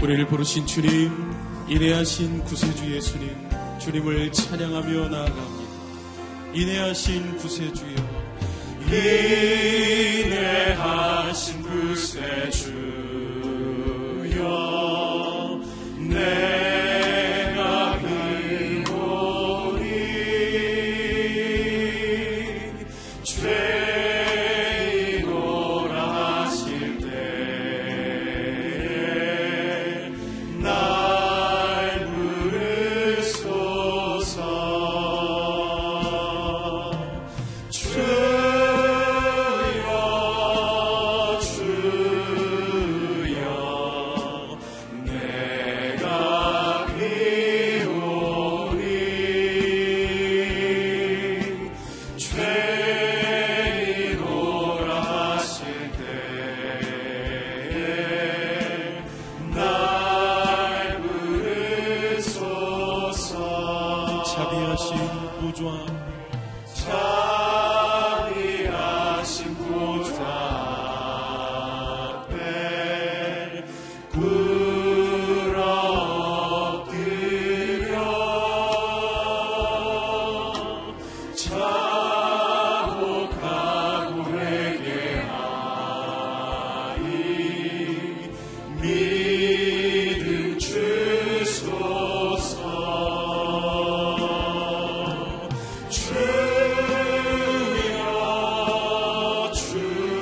우리를 부르신 주님, 인애하신 구세주 예수님, 주님을 찬양하며 나아갑니다. 인애하신 구세주여, 인애하신 구세주여, 내가 그모리 죄인오라 하실 때에 날 부르소서. 주여 주여, 내가 비오리 죄인오라 하실 때에 날 부르소서. 자비하신 보좌, 자비하신 보좌 앞에 꿇어 엎드려 자복하고 회개하리 믿음 주소서. 주여 주여,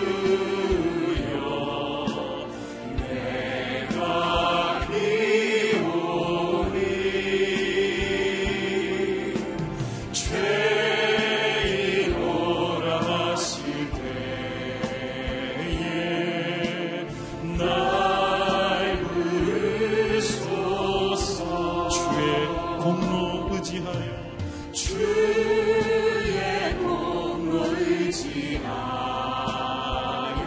내가 비오리 죄인오라 하실 때에 날 부르소서. 주의 공로 의지하여, 주의 공로 의지하여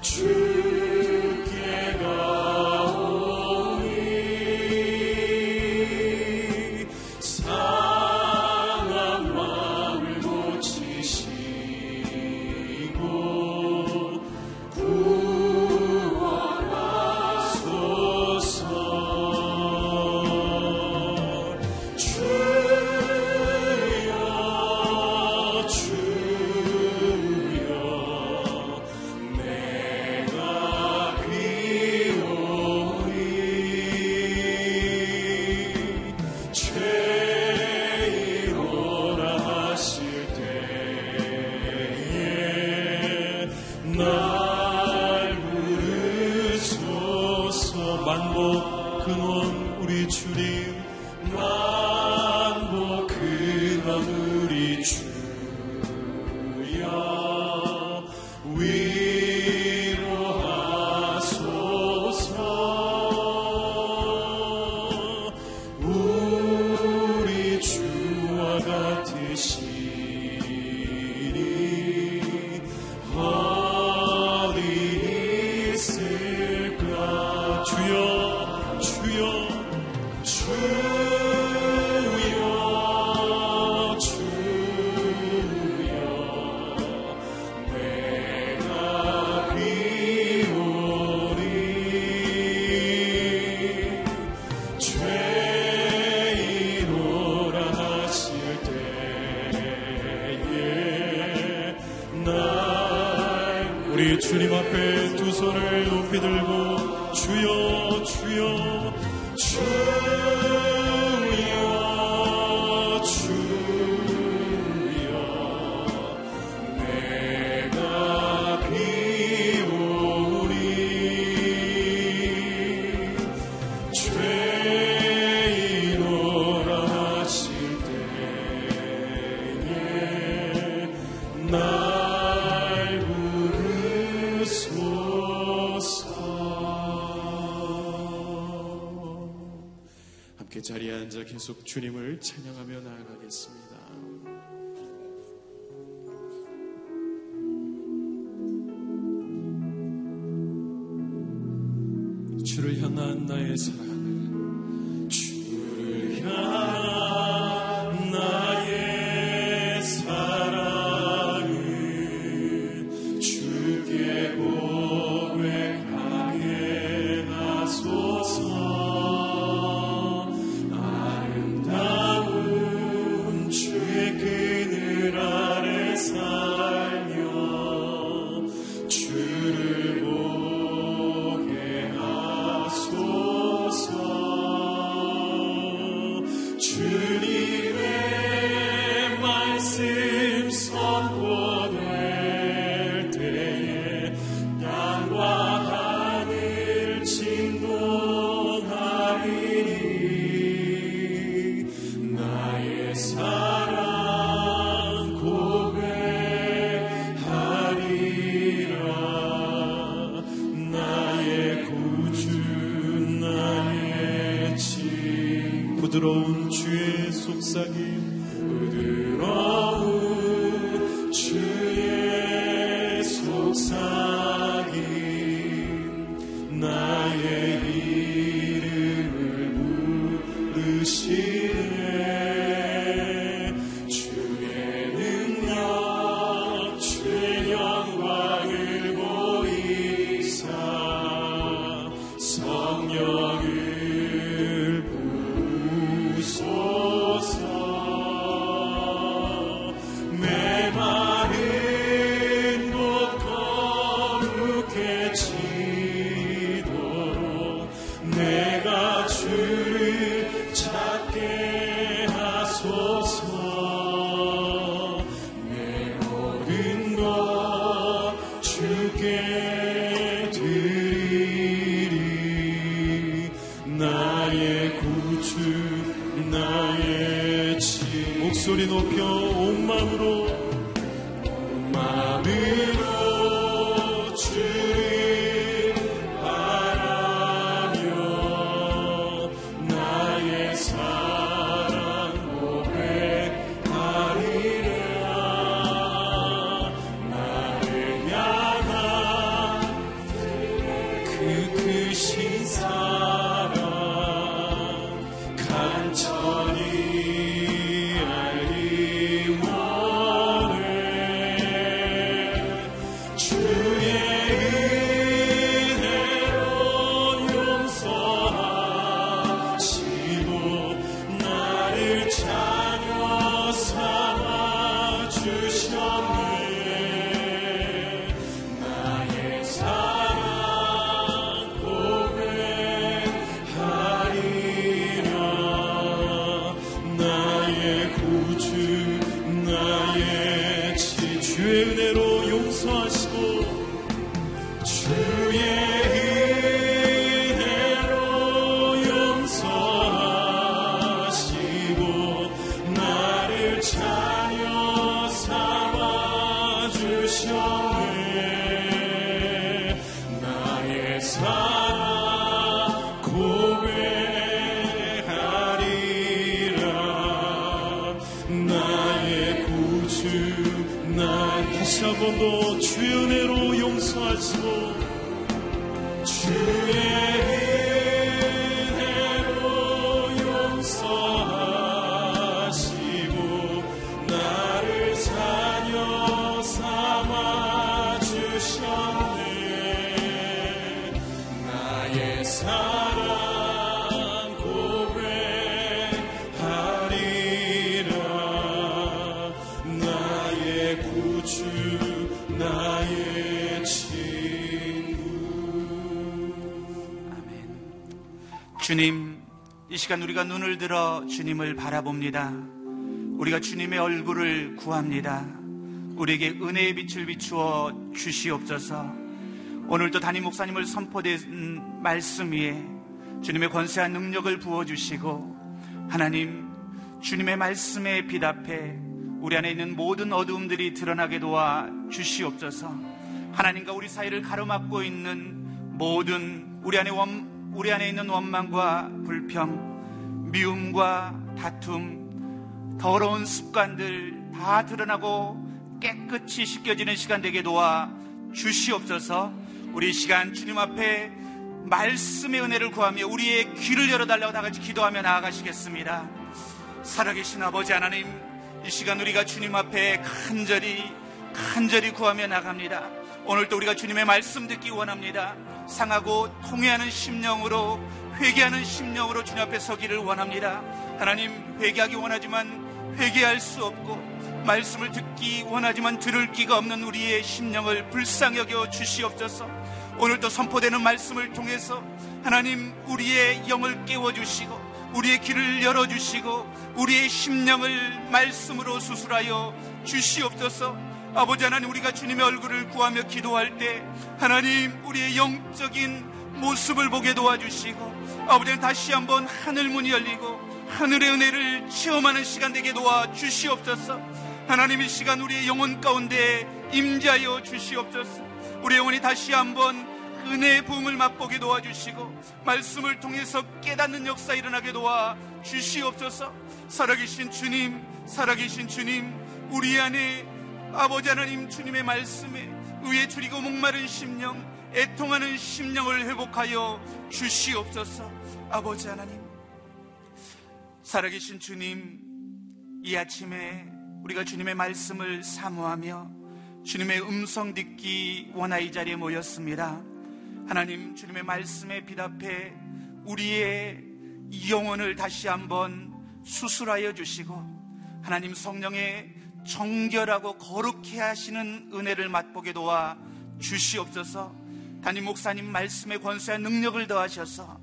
주께 가오니 상한 마음을 고치시고 구원하소서. 주여 주여, 내가 비오리 죄인오라 하실 때에 날 부르소서. 만복 근원 우리 주님, 만복 근원 우리 주여, 위로하소서. 우리 주와 같으시니 어디 있을까. 주여 주여 주여 주여, 내가 비오리 죄인오라 하실 때에 날 우리 주님 앞에 두 손을 높이 들고 주여 주여 주여 주여, 내가 비오리 죄인오라 하실 때에 날 부르소서. 함께 자리에 앉아 계속 주님을 찬양하며 나아가겠습니다. 주를 향한 나의 사랑, 주를 향한 나의 사랑은 주께 고백하게 부드러운 주의 속삭임 부드러운 주의 속삭임 나의 이름을 부르시네 목소리 높여 온 마음으로 온 마음으로 주를 바라며 나의 사랑 고백하리라 나를 향한 그 크신 사랑 간절히 다시 한 번 더 주의 은혜로 용서하시고 주의 은혜로 용서하시고 나를 자녀 삼아 주셨네 나의 사랑 고백하리라 나의 구주 나의 친구. 아멘. 주님, 이 시간 우리가 눈을 들어 주님을 바라봅니다. 우리가 주님의 얼굴을 구합니다. 우리에게 은혜의 빛을 비추어 주시옵소서. 오늘도 담임 목사님을 선포된 말씀 위에 주님의 권세한 능력을 부어주시고, 하나님, 주님의 말씀에 비답해 우리 안에 있는 모든 어두움들이 드러나게 도와 주시옵소서. 하나님과 우리 사이를 가로막고 있는 모든 우리 안에 있는 원망과 불평, 미움과 다툼, 더러운 습관들 다 드러나고 깨끗이 씻겨지는 시간 되게 도와 주시옵소서. 우리 시간 주님 앞에 말씀의 은혜를 구하며 우리의 귀를 열어달라고 다 같이 기도하며 나아가시겠습니다. 살아계신 아버지 하나님, 이 시간 우리가 주님 앞에 간절히 구하며 나갑니다. 오늘도 우리가 주님의 말씀 듣기 원합니다. 상하고 통회하는 심령으로, 회개하는 심령으로 주님 앞에 서기를 원합니다. 하나님, 회개하기 원하지만 회개할 수 없고, 말씀을 듣기 원하지만 들을 기가 없는 우리의 심령을 불쌍히 여겨 주시옵소서. 오늘도 선포되는 말씀을 통해서 하나님, 우리의 영을 깨워주시고 우리의 귀를 열어주시고 우리의 심령을 말씀으로 수술하여 주시옵소서. 아버지 하나님, 우리가 주님의 얼굴을 구하며 기도할 때 하나님, 우리의 영적인 모습을 보게 도와주시고, 아버지 하나님, 다시 한번 하늘 문이 열리고 하늘의 은혜를 체험하는 시간 되게 도와주시옵소서. 하나님, 이 시간 우리의 영혼 가운데 임재하여 주시옵소서. 우리의 영혼이 다시 한번 은혜의 부음을 맛보게 도와주시고 말씀을 통해서 깨닫는 역사 일어나게 도와주시옵소서. 살아계신 주님 우리 안에 아버지 하나님 주님의 말씀에 의에 줄이고 목마른 심령, 애통하는 심령을 회복하여 주시옵소서. 아버지 하나님, 살아계신 주님, 이 아침에 우리가 주님의 말씀을 사모하며 주님의 음성 듣기 원하 이 자리에 모였습니다. 하나님, 주님의 말씀에 비답해 우리의 영혼을 다시 한번 수술하여 주시고 하나님 성령의 정결하고 거룩해 하시는 은혜를 맛보게 도와 주시옵소서. 담임 목사님 말씀의 권세와 능력을 더하셔서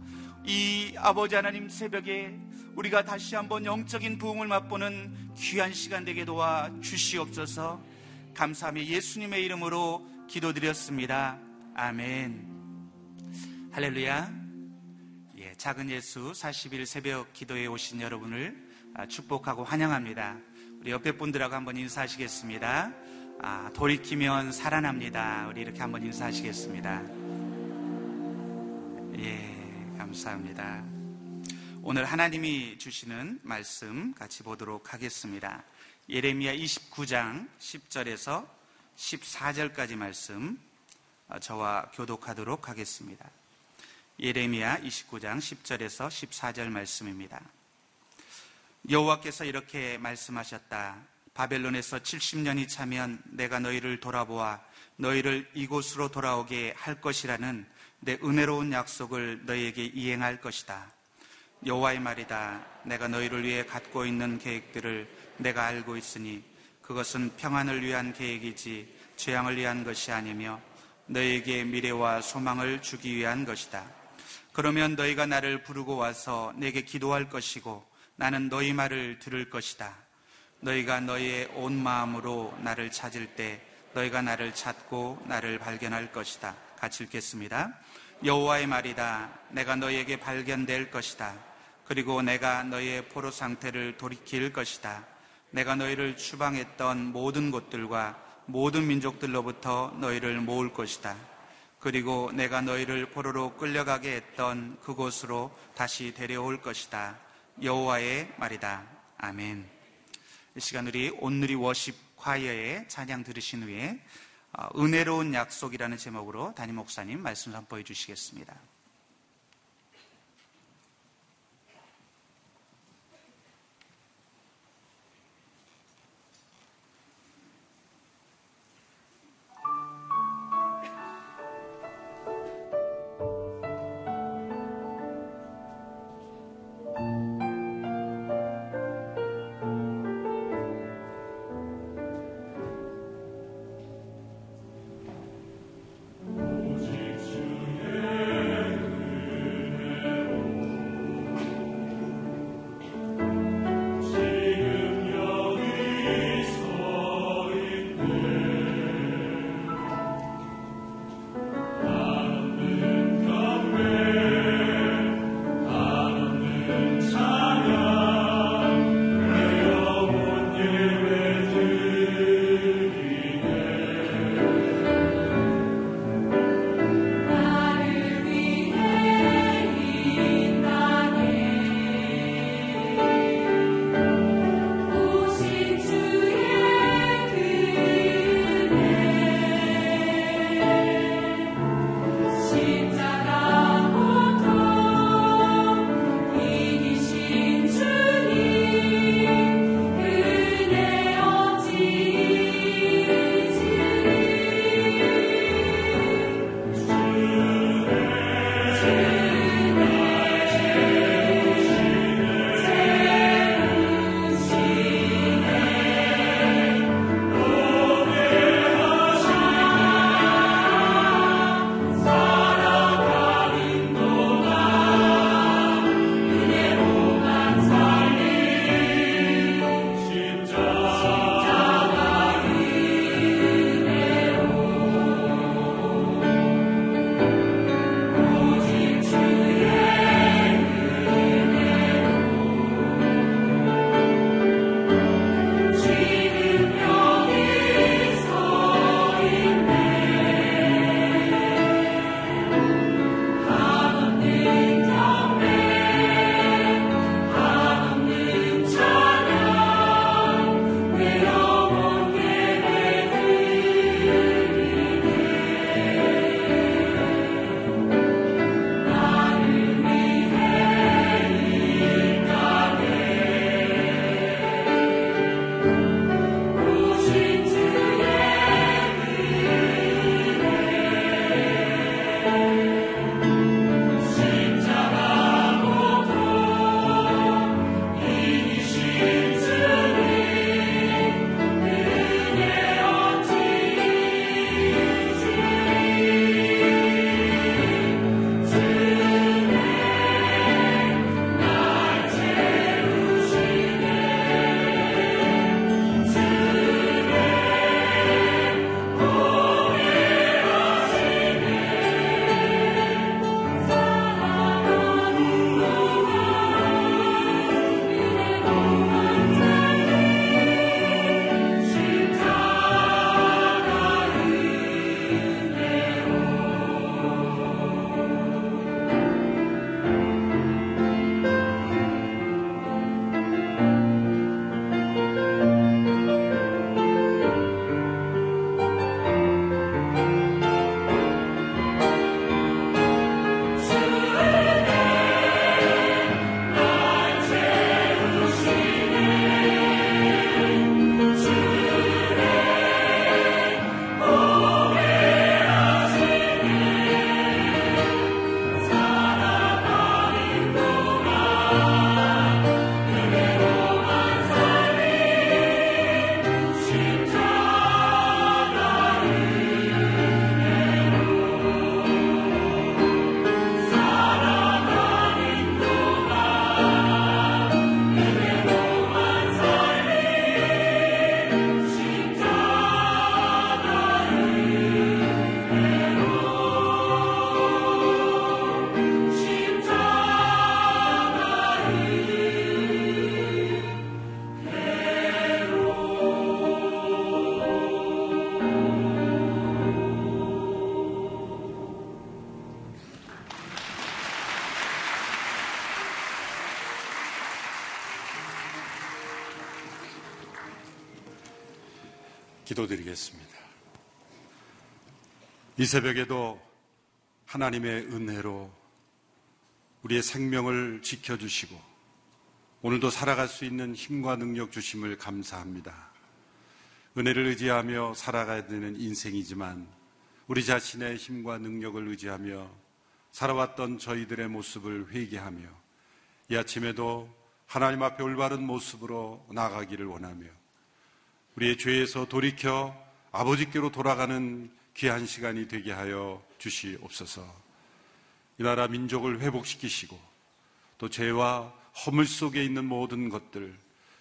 이 아버지 하나님 새벽에 우리가 다시 한번 영적인 부흥을 맛보는 귀한 시간 되게 도와 주시옵소서. 감사하며 예수님의 이름으로 기도드렸습니다. 아멘. 할렐루야. 작은 예수 40일 새벽 기도에 오신 여러분을 축복하고 환영합니다. 우리 옆에 분들하고 한번 인사하시겠습니다. 돌이키면 살아납니다. 우리 이렇게 한번 인사하시겠습니다. 감사합니다. 오늘 하나님이 주시는 말씀 같이 보도록 하겠습니다. 예레미야 29장 10절에서 14절까지 말씀 저와 교독하도록 하겠습니다. 예레미야 29장 10절에서 14절 말씀입니다. 여호와께서 이렇게 말씀하셨다. 바벨론에서 70년이 차면 내가 너희를 돌아보아 너희를 이곳으로 돌아오게 할 것이라는 내 은혜로운 약속을 너희에게 이행할 것이다. 여호와의 말이다. 내가 너희를 위해 갖고 있는 계획들을 내가 알고 있으니 그것은 평안을 위한 계획이지 재앙을 위한 것이 아니며 너희에게 미래와 소망을 주기 위한 것이다. 그러면 너희가 나를 부르고 와서 내게 기도할 것이고 나는 너희 말을 들을 것이다. 너희가 너희의 온 마음으로 나를 찾을 때 너희가 나를 찾고 나를 발견할 것이다. 같이 읽겠습니다. 여호와의 말이다. 내가 너희에게 발견될 것이다. 그리고 내가 너희의 포로 상태를 돌이킬 것이다. 내가 너희를 추방했던 모든 곳들과 모든 민족들로부터 너희를 모을 것이다. 그리고 내가 너희를 포로로 끌려가게 했던 그곳으로 다시 데려올 것이다. 여호와의 말이다. 아멘. 이 시간 우리 온누리 워십 콰이어의 찬양 들으신 후에 은혜로운 약속이라는 제목으로 담임 목사님 말씀 선포해 주시겠습니다. 기도드리겠습니다. 이 새벽에도 하나님의 은혜로 우리의 생명을 지켜주시고 오늘도 살아갈 수 있는 힘과 능력 주심을 감사합니다. 은혜를 의지하며 살아가야 되는 인생이지만 우리 자신의 힘과 능력을 의지하며 살아왔던 저희들의 모습을 회개하며 이 아침에도 하나님 앞에 올바른 모습으로 나아가기를 원하며 우리의 죄에서 돌이켜 아버지께로 돌아가는 귀한 시간이 되게 하여 주시옵소서. 이 나라 민족을 회복시키시고 또 죄와 허물 속에 있는 모든 것들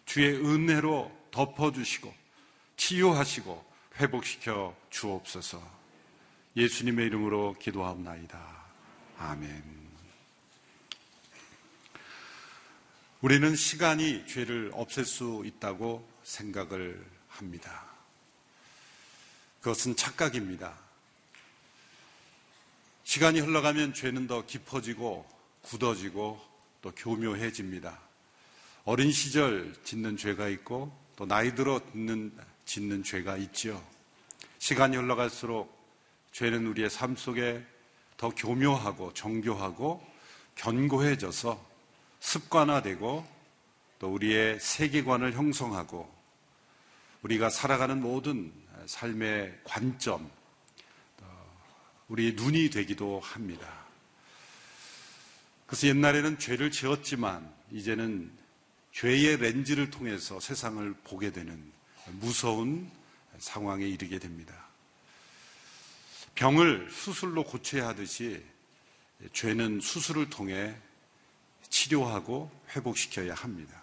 주의 은혜로 덮어주시고 치유하시고 회복시켜 주옵소서. 예수님의 이름으로 기도하옵나이다. 아멘. 우리는 시간이 죄를 없앨 수 있다고 생각을 합니다. 그것은 착각입니다. 시간이 흘러가면 죄는 더 깊어지고 굳어지고 또 교묘해집니다. 어린 시절 짓는 죄가 있고 또 나이 들어 짓는 죄가 있지요. 시간이 흘러갈수록 죄는 우리의 삶 속에 더 교묘하고 정교하고 견고해져서 습관화되고 또 우리의 세계관을 형성하고 우리가 살아가는 모든 삶의 관점, 우리의 눈이 되기도 합니다. 그래서 옛날에는 죄를 지었지만 이제는 죄의 렌즈를 통해서 세상을 보게 되는 무서운 상황에 이르게 됩니다. 병을 수술로 고쳐야 하듯이 죄는 수술을 통해 치료하고 회복시켜야 합니다.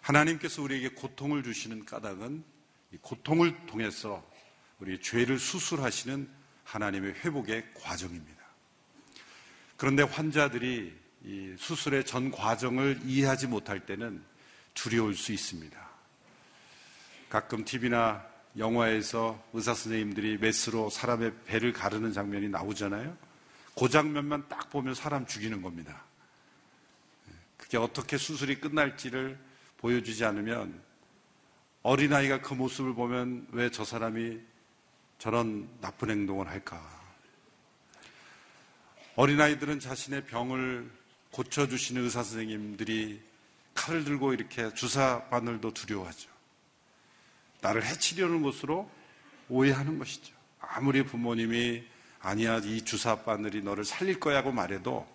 하나님께서 우리에게 고통을 주시는 까닭은 이 고통을 통해서 우리의 죄를 수술하시는 하나님의 회복의 과정입니다. 그런데 환자들이 이 수술의 전 과정을 이해하지 못할 때는 두려울 수 있습니다. 가끔 TV나 영화에서 의사 선생님들이 메스로 사람의 배를 가르는 장면이 나오잖아요. 그 장면만 딱 보면 사람 죽이는 겁니다. 그게 어떻게 수술이 끝날지를 보여주지 않으면 어린아이가 그 모습을 보면 왜 저 사람이 저런 나쁜 행동을 할까? 어린아이들은 자신의 병을 고쳐주시는 의사선생님들이 칼을 들고 이렇게 주사바늘도 두려워하죠. 나를 해치려는 것으로 오해하는 것이죠. 아무리 부모님이 아니야 이 주사바늘이 너를 살릴 거야 하고 말해도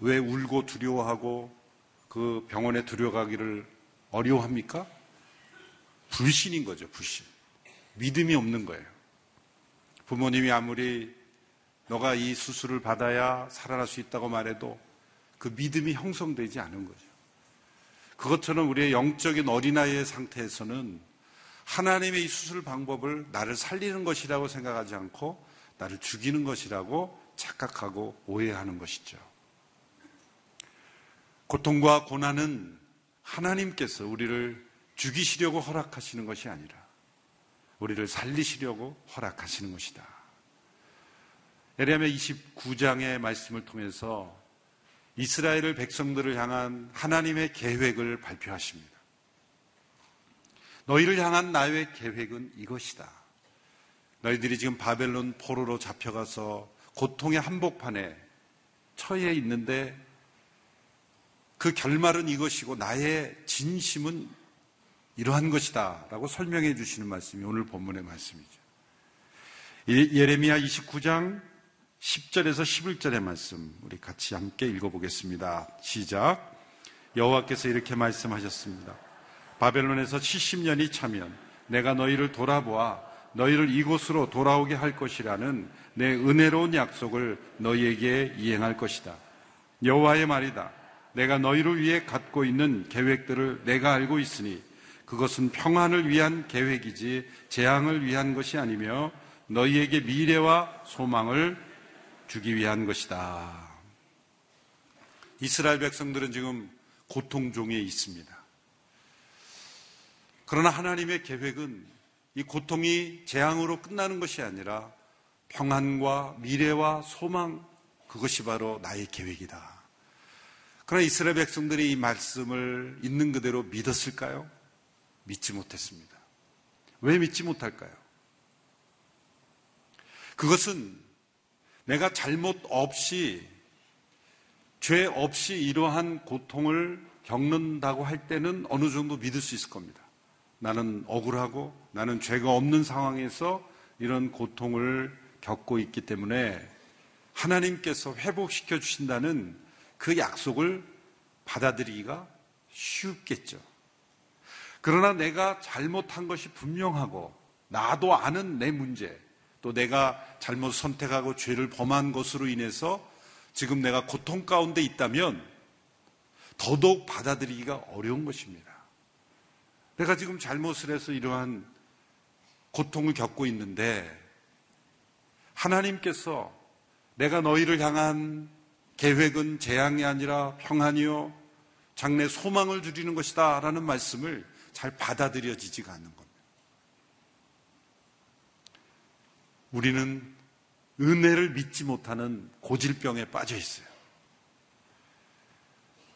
왜 울고 두려워하고 그 병원에 들여가기를 어려워합니까? 불신인 거죠, 불신. 믿음이 없는 거예요. 부모님이 아무리 너가 이 수술을 받아야 살아날 수 있다고 말해도 그 믿음이 형성되지 않은 거죠. 그것처럼 우리의 영적인 어린아이의 상태에서는 하나님의 이 수술 방법을 나를 살리는 것이라고 생각하지 않고 나를 죽이는 것이라고 착각하고 오해하는 것이죠. 고통과 고난은 하나님께서 우리를 죽이시려고 허락하시는 것이 아니라 우리를 살리시려고 허락하시는 것이다. 예레미야 29장의 말씀을 통해서 이스라엘 백성들을 향한 하나님의 계획을 발표하십니다. 너희를 향한 나의 계획은 이것이다. 너희들이 지금 바벨론 포로로 잡혀가서 고통의 한복판에 처해 있는데 그 결말은 이것이고 나의 진심은 이러한 것이다 라고 설명해 주시는 말씀이 오늘 본문의 말씀이죠. 예레미야 29장 10절에서 11절의 말씀 우리 같이 함께 읽어보겠습니다. 시작. 여호와께서 이렇게 말씀하셨습니다. 바벨론에서 70년이 차면 내가 너희를 돌아보아 너희를 이곳으로 돌아오게 할 것이라는 내 은혜로운 약속을 너희에게 이행할 것이다. 여호와의 말이다. 내가 너희를 위해 갖고 있는 계획들을 내가 알고 있으니 그것은 평안을 위한 계획이지 재앙을 위한 것이 아니며 너희에게 미래와 소망을 주기 위한 것이다. 이스라엘 백성들은 지금 고통종에 있습니다. 그러나 하나님의 계획은 이 고통이 재앙으로 끝나는 것이 아니라 평안과 미래와 소망, 그것이 바로 나의 계획이다. 그러나 이스라엘 백성들이 이 말씀을 있는 그대로 믿었을까요? 믿지 못했습니다. 왜 믿지 못할까요? 그것은 내가 잘못 없이, 죄 없이 이러한 고통을 겪는다고 할 때는 어느 정도 믿을 수 있을 겁니다. 나는 억울하고 나는 죄가 없는 상황에서 이런 고통을 겪고 있기 때문에 하나님께서 회복시켜 주신다는 그 약속을 받아들이기가 쉽겠죠. 그러나 내가 잘못한 것이 분명하고 나도 아는 내 문제, 또 내가 잘못 선택하고 죄를 범한 것으로 인해서 지금 내가 고통 가운데 있다면 더더욱 받아들이기가 어려운 것입니다. 내가 지금 잘못을 해서 이러한 고통을 겪고 있는데 하나님께서 내가 너희를 향한 계획은 재앙이 아니라 평안이요 장래 소망을 주리는 것이다 라는 말씀을 잘 받아들여지지가 않는 겁니다. 우리는 은혜를 믿지 못하는 고질병에 빠져 있어요.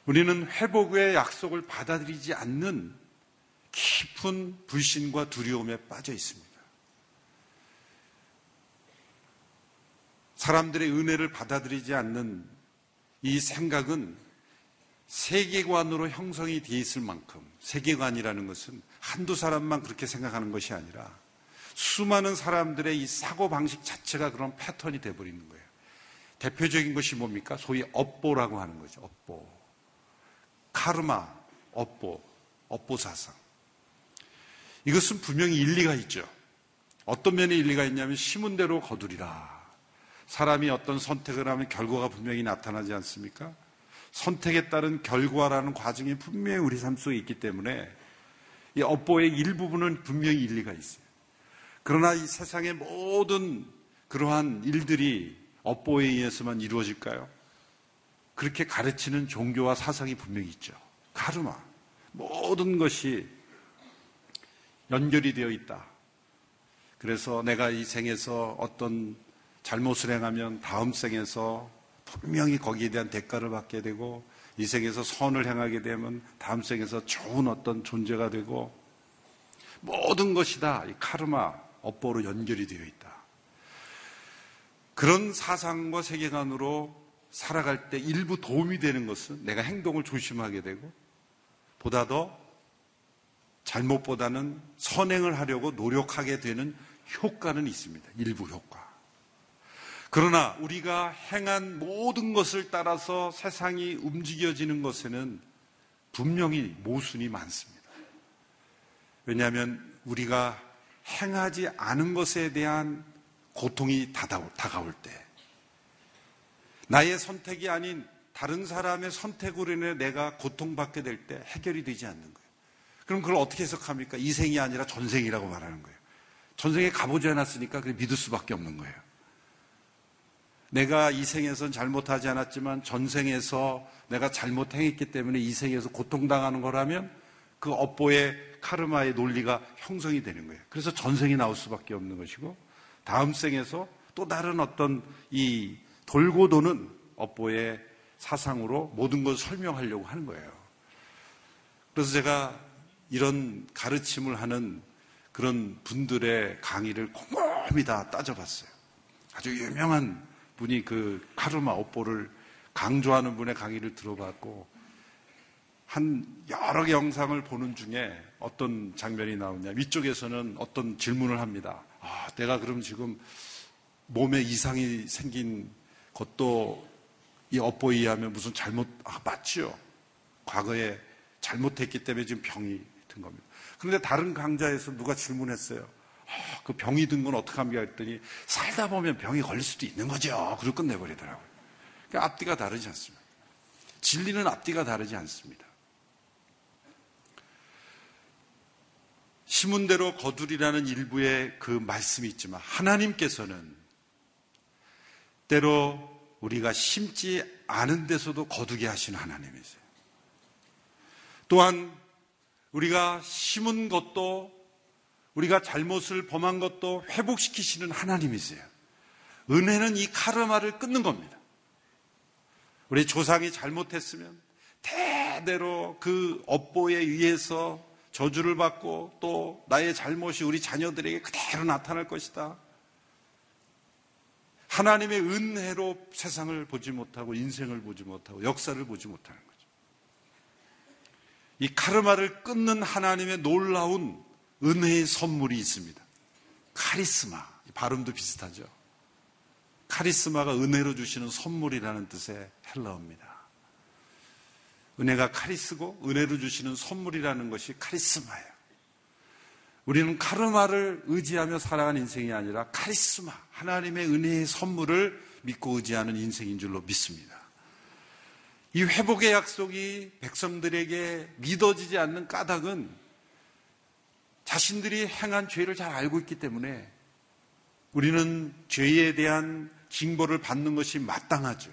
우리는 회복의 약속을 받아들이지 않는 깊은 불신과 두려움에 빠져 있습니다. 사람들의 은혜를 받아들이지 않는 이 생각은 세계관으로 형성이 되어 있을 만큼, 세계관이라는 것은 한두 사람만 그렇게 생각하는 것이 아니라 수많은 사람들의 이 사고방식 자체가 그런 패턴이 돼버리는 거예요. 대표적인 것이 뭡니까? 소위 업보라고 하는 거죠. 업보, 카르마, 업보사상. 이것은 분명히 일리가 있죠. 어떤 면에 일리가 있냐면 심은 대로 거두리라. 사람이 어떤 선택을 하면 결과가 분명히 나타나지 않습니까? 선택에 따른 결과라는 과정이 분명히 우리 삶 속에 있기 때문에 이 업보의 일부분은 분명히 일리가 있어요. 그러나 이 세상의 모든 그러한 일들이 업보에 의해서만 이루어질까요? 그렇게 가르치는 종교와 사상이 분명히 있죠. 카르마, 모든 것이 연결이 되어 있다. 그래서 내가 이 생에서 어떤 잘못을 행하면 다음 생에서 분명히 거기에 대한 대가를 받게 되고, 이 생에서 선을 행하게 되면 다음 생에서 좋은 어떤 존재가 되고, 모든 것이 다 이 카르마, 업보로 연결이 되어 있다. 그런 사상과 세계관으로 살아갈 때 일부 도움이 되는 것은 내가 행동을 조심하게 되고 보다 더 잘못보다는 선행을 하려고 노력하게 되는 효과는 있습니다. 일부 효과. 그러나 우리가 행한 모든 것을 따라서 세상이 움직여지는 것에는 분명히 모순이 많습니다. 왜냐하면 우리가 행하지 않은 것에 대한 고통이 다가올 때, 나의 선택이 아닌 다른 사람의 선택으로 인해 내가 고통받게 될 때 해결이 되지 않는 거예요. 그럼 그걸 어떻게 해석합니까? 이 생이 아니라 전생이라고 말하는 거예요. 전생에 가보지 않았으니까 그냥 믿을 수밖에 없는 거예요. 내가 이 생에서는 잘못하지 않았지만 전생에서 내가 잘못 행했기 때문에 이 생에서 고통당하는 거라면 그 업보의 카르마의 논리가 형성이 되는 거예요. 그래서 전생이 나올 수밖에 없는 것이고, 다음 생에서 또 다른 어떤 이 돌고 도는 업보의 사상으로 모든 걸 설명하려고 하는 거예요. 그래서 제가 이런 가르침을 하는 그런 분들의 강의를 꼼꼼히 다 따져봤어요. 아주 유명한 분이 그 카르마 업보를 강조하는 분의 강의를 들어봤고, 한 여러 개 영상을 보는 중에 어떤 장면이 나오냐, 위쪽에서는 어떤 질문을 합니다. 아, 내가 그럼 지금 몸에 이상이 생긴 것도 이 업보에 의하면 무슨 잘못, 맞죠? 과거에 잘못했기 때문에 지금 병이 든 겁니다. 그런데 다른 강좌에서 누가 질문했어요. 그 병이 든 건 어떡합니까? 했더니 살다 보면 병이 걸릴 수도 있는 거죠. 그리고 끝내버리더라고요. 그러니까 앞뒤가 다르지 않습니다. 진리는 앞뒤가 다르지 않습니다. 심은 대로 거두리라는 일부의 그 말씀이 있지만, 하나님께서는 때로 우리가 심지 않은 데서도 거두게 하시는 하나님이세요. 또한 우리가 심은 것도, 우리가 잘못을 범한 것도 회복시키시는 하나님이세요. 은혜는 이 카르마를 끊는 겁니다. 우리 조상이 잘못했으면 대대로 그 업보에 의해서 저주를 받고 또 나의 잘못이 우리 자녀들에게 그대로 나타날 것이다. 하나님의 은혜로 세상을 보지 못하고 인생을 보지 못하고 역사를 보지 못하는 거죠. 이 카르마를 끊는 하나님의 놀라운 은혜의 선물이 있습니다. 카리스마, 발음도 비슷하죠. 카리스마가 은혜로 주시는 선물이라는 뜻의 헬라어입니다. 은혜가 카리스고 은혜로 주시는 선물이라는 것이 카리스마예요. 우리는 카르마를 의지하며 살아가는 인생이 아니라 카리스마, 하나님의 은혜의 선물을 믿고 의지하는 인생인 줄로 믿습니다. 이 회복의 약속이 백성들에게 믿어지지 않는 까닭은 자신들이 행한 죄를 잘 알고 있기 때문에 우리는 죄에 대한 징벌을 받는 것이 마땅하죠.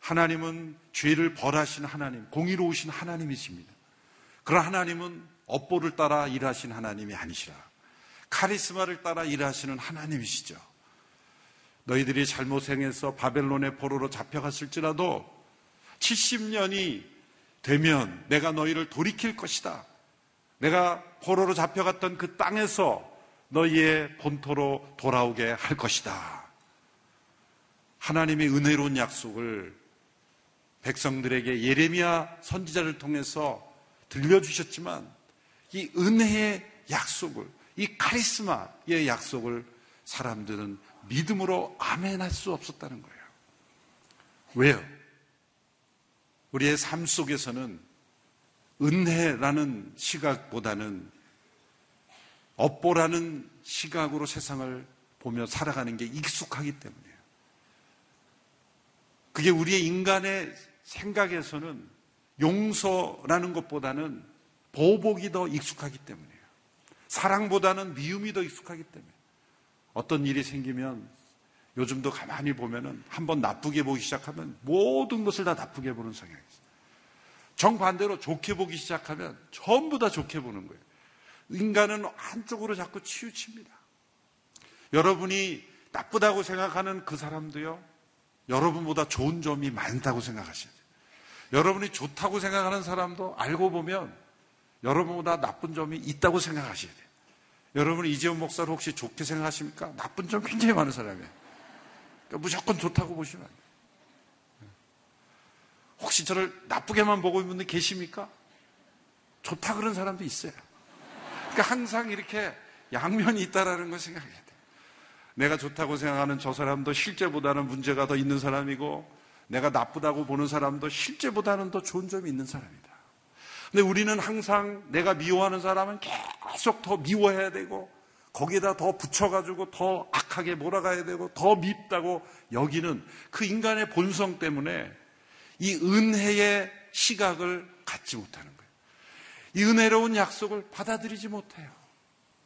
하나님은 죄를 벌하신 하나님, 공의로우신 하나님이십니다. 그러나 하나님은 업보를 따라 일하신 하나님이 아니시라. 카리스마를 따라 일하시는 하나님이시죠. 너희들이 잘못 행해서 바벨론의 포로로 잡혀갔을지라도 70년이 되면 내가 너희를 돌이킬 것이다. 내가 포로로 잡혀갔던 그 땅에서 너희의 본토로 돌아오게 할 것이다. 하나님의 은혜로운 약속을 백성들에게 예레미야 선지자를 통해서 들려주셨지만 이 은혜의 약속을, 이 카리스마의 약속을 사람들은 믿음으로 아멘할 수 없었다는 거예요. 왜요? 우리의 삶 속에서는 은혜라는 시각보다는 업보라는 시각으로 세상을 보며 살아가는 게 익숙하기 때문이에요. 그게 우리의 인간의 생각에서는 용서라는 것보다는 보복이 더 익숙하기 때문이에요. 사랑보다는 미움이 더 익숙하기 때문에 어떤 일이 생기면 요즘도 가만히 보면은 한번 나쁘게 보기 시작하면 모든 것을 다 나쁘게 보는 성향이 있어요. 정반대로 좋게 보기 시작하면 전부 다 좋게 보는 거예요. 인간은 한쪽으로 자꾸 치우칩니다. 여러분이 나쁘다고 생각하는 그 사람도요, 여러분보다 좋은 점이 많다고 생각하시죠. 여러분이 좋다고 생각하는 사람도 알고 보면 여러분보다 나쁜 점이 있다고 생각하셔야 돼요. 여러분 이재훈 목사를 혹시 좋게 생각하십니까? 나쁜 점 굉장히 많은 사람이에요. 그러니까 무조건 좋다고 보시면 안 돼요. 혹시 저를 나쁘게만 보고 있는 분들 계십니까? 좋다 그런 사람도 있어요. 그러니까 항상 이렇게 양면이 있다라는 걸 생각해야 돼요. 내가 좋다고 생각하는 저 사람도 실제보다는 문제가 더 있는 사람이고, 내가 나쁘다고 보는 사람도 실제보다는 더 좋은 점이 있는 사람이다. 근데 우리는 항상 내가 미워하는 사람은 계속 더 미워해야 되고, 거기에다 더 붙여가지고 더 악하게 몰아가야 되고, 더 밉다고 여기는 그 인간의 본성 때문에 이 은혜의 시각을 갖지 못하는 거예요. 이 은혜로운 약속을 받아들이지 못해요.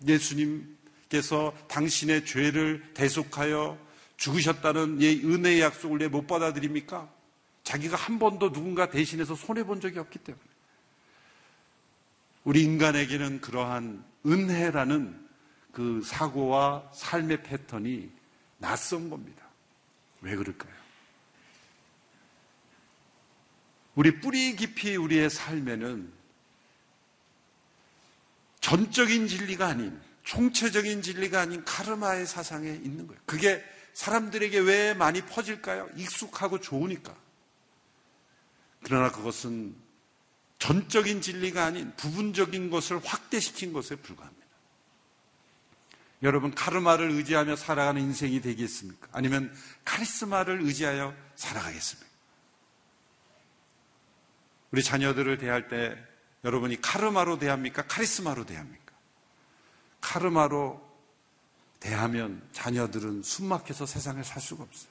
예수님께서 당신의 죄를 대속하여 죽으셨다는 은혜의 약속을 왜 못 받아들입니까? 자기가 한 번도 누군가 대신해서 손해본 적이 없기 때문에. 우리 인간에게는 그러한 은혜라는 그 사고와 삶의 패턴이 낯선 겁니다. 왜 그럴까요? 우리 뿌리 깊이 우리의 삶에는 전적인 진리가 아닌, 총체적인 진리가 아닌 카르마의 사상에 있는 거예요. 그게 사람들에게 왜 많이 퍼질까요? 익숙하고 좋으니까. 그러나 그것은 전적인 진리가 아닌 부분적인 것을 확대시킨 것에 불과합니다. 여러분, 카르마를 의지하며 살아가는 인생이 되겠습니까? 아니면 카리스마를 의지하여 살아가겠습니까? 우리 자녀들을 대할 때 여러분이 카르마로 대합니까? 카리스마로 대합니까? 카르마로 대하면 자녀들은 숨막혀서 세상을 살 수가 없어요.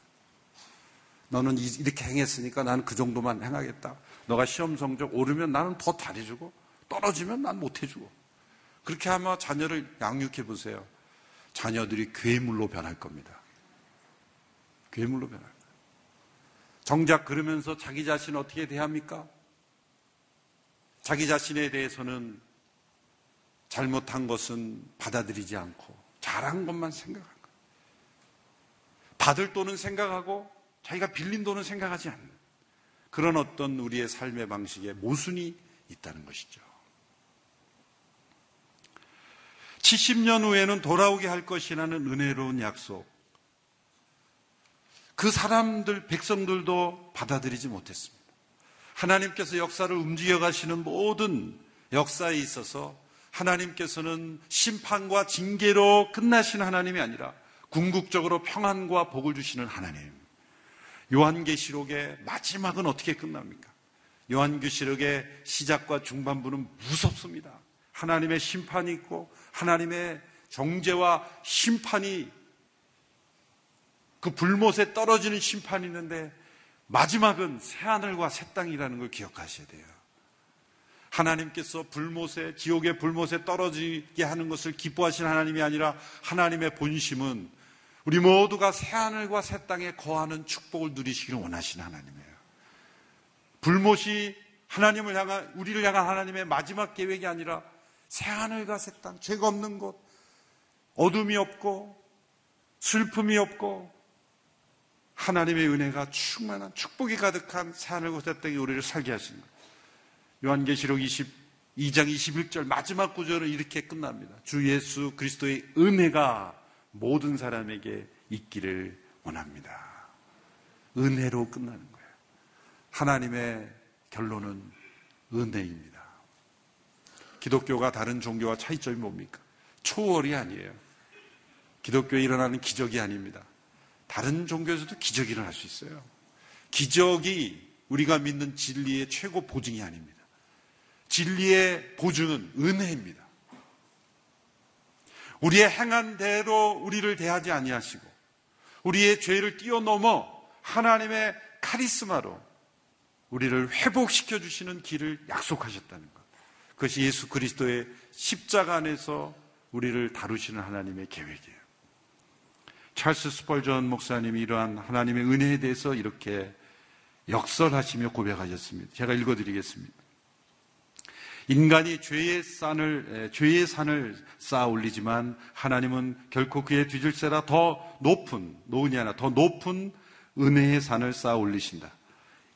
너는 이렇게 행했으니까 나는 그 정도만 행하겠다. 너가 시험 성적 오르면 나는 더 잘해주고 떨어지면 난 못해주고. 그렇게 하면 자녀를 양육해 보세요. 자녀들이 괴물로 변할 겁니다. 괴물로 변할 거예요. 정작 그러면서 자기 자신 어떻게 대합니까? 자기 자신에 대해서는 잘못한 것은 받아들이지 않고 잘한 것만 생각한 거예요. 받을 돈은 생각하고 자기가 빌린 돈은 생각하지 않는 그런 어떤 우리의 삶의 방식에 모순이 있다는 것이죠. 70년 후에는 돌아오게 할 것이라는 은혜로운 약속, 그 사람들, 백성들도 받아들이지 못했습니다. 하나님께서 역사를 움직여 가시는 모든 역사에 있어서 하나님께서는 심판과 징계로 끝나신 하나님이 아니라 궁극적으로 평안과 복을 주시는 하나님. 요한계시록의 마지막은 어떻게 끝납니까? 요한계시록의 시작과 중반부는 무섭습니다. 하나님의 심판이 있고 하나님의 정죄와 심판이, 그 불못에 떨어지는 심판이 있는데 마지막은 새하늘과 새 땅이라는 걸 기억하셔야 돼요. 하나님께서 불못에, 지옥의 불못에 떨어지게 하는 것을 기뻐하시는 하나님이 아니라 하나님의 본심은 우리 모두가 새하늘과 새 땅에 거하는 축복을 누리시기를 원하시는 하나님이에요. 불못이 하나님을 향한, 우리를 향한 하나님의 마지막 계획이 아니라 새하늘과 새 땅, 죄가 없는 곳, 어둠이 없고 슬픔이 없고 하나님의 은혜가 충만한, 축복이 가득한 새하늘과 새 땅에 우리를 살게 하신 것. 요한계시록 22장 21절 마지막 구절은 이렇게 끝납니다. 주 예수 그리스도의 은혜가 모든 사람에게 있기를 원합니다. 은혜로 끝나는 거예요. 하나님의 결론은 은혜입니다. 기독교가 다른 종교와 차이점이 뭡니까? 초월이 아니에요. 기독교에 일어나는 기적이 아닙니다. 다른 종교에서도 기적이 일어날 수 있어요. 기적이 우리가 믿는 진리의 최고 보증이 아닙니다. 진리의 보증은 은혜입니다. 우리의 행한 대로 우리를 대하지 아니하시고 우리의 죄를 뛰어넘어 하나님의 카리스마로 우리를 회복시켜 주시는 길을 약속하셨다는 것. 그것이 예수 그리스도의 십자가 안에서 우리를 다루시는 하나님의 계획이에요. 찰스 스펄전 목사님이 이러한 하나님의 은혜에 대해서 이렇게 역설하시며 고백하셨습니다. 제가 읽어드리겠습니다. 인간이 죄의 산을 쌓아 올리지만 하나님은 결코 그의 뒤질세라 더 높은 은혜의 산을 쌓아 올리신다.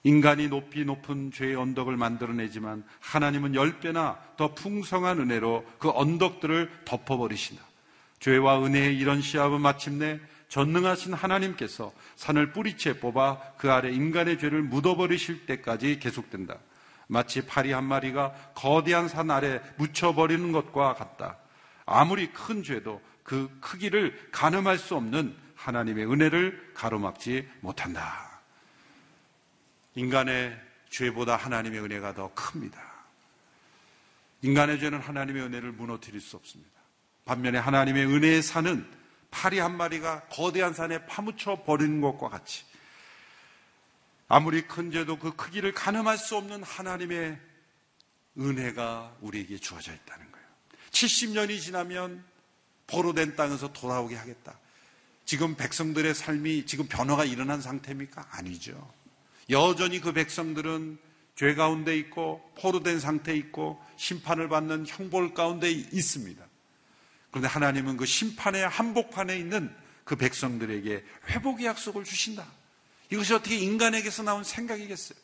인간이 높이 높은 죄의 언덕을 만들어내지만 하나님은 10배나 더 풍성한 은혜로 그 언덕들을 덮어버리신다. 죄와 은혜의 이런 시합은 마침내 전능하신 하나님께서 산을 뿌리째 뽑아 그 아래 인간의 죄를 묻어버리실 때까지 계속된다. 마치 파리 한 마리가 거대한 산 아래 묻혀버리는 것과 같다. 아무리 큰 죄도 그 크기를 가늠할 수 없는 하나님의 은혜를 가로막지 못한다. 인간의 죄보다 하나님의 은혜가 더 큽니다. 인간의 죄는 하나님의 은혜를 무너뜨릴 수 없습니다. 반면에 하나님의 은혜의 산은 파리 한 마리가 거대한 산에 파묻혀 버리는 것과 같이 아무리 큰 죄도 그 크기를 가늠할 수 없는 하나님의 은혜가 우리에게 주어져 있다는 거예요. 70년이 지나면 포로된 땅에서 돌아오게 하겠다. 지금 백성들의 삶이 지금 변화가 일어난 상태입니까? 아니죠. 여전히 그 백성들은 죄 가운데 있고 포로된 상태에 있고 심판을 받는 형벌 가운데 있습니다. 그런데 하나님은 그 심판의 한복판에 있는 그 백성들에게 회복의 약속을 주신다. 이것이 어떻게 인간에게서 나온 생각이겠어요?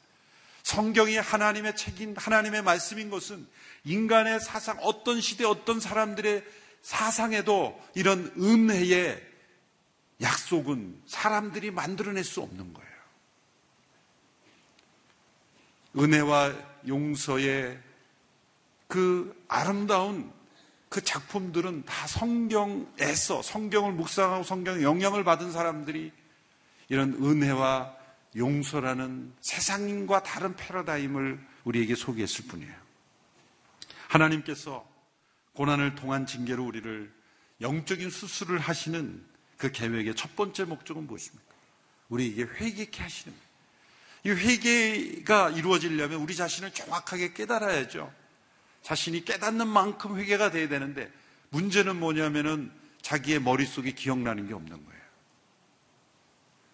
성경이 하나님의 책인, 하나님의 말씀인 것은 인간의 사상, 어떤 시대, 어떤 사람들의 사상에도 이런 은혜의 약속은 사람들이 만들어낼 수 없는 거예요. 은혜와 용서의 그 아름다운 그 작품들은 다 성경에서, 성경을 묵상하고 성경의 영향을 받은 사람들이 이런 은혜와 용서라는 세상과 다른 패러다임을 우리에게 소개했을 뿐이에요. 하나님께서 고난을 통한 징계로 우리를 영적인 수술을 하시는 그 계획의 첫 번째 목적은 무엇입니까? 우리에게 회개케 하시는 거예요. 이 회개가 이루어지려면 우리 자신을 정확하게 깨달아야죠. 자신이 깨닫는 만큼 회개가 돼야 되는데 문제는 뭐냐면은 자기의 머릿속에 기억나는 게 없는 거예요.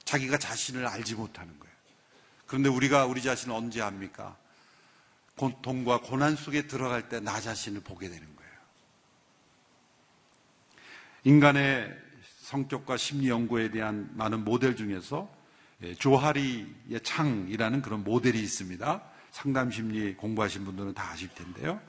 자기가 자신을 알지 못하는 거예요. 그런데 우리가 우리 자신을 언제 압니까? 고통과 고난 속에 들어갈 때 나 자신을 보게 되는 거예요. 인간의 성격과 심리 연구에 대한 많은 모델 중에서 조하리의 창이라는 그런 모델이 있습니다. 상담심리 공부하신 분들은 다 아실 텐데요.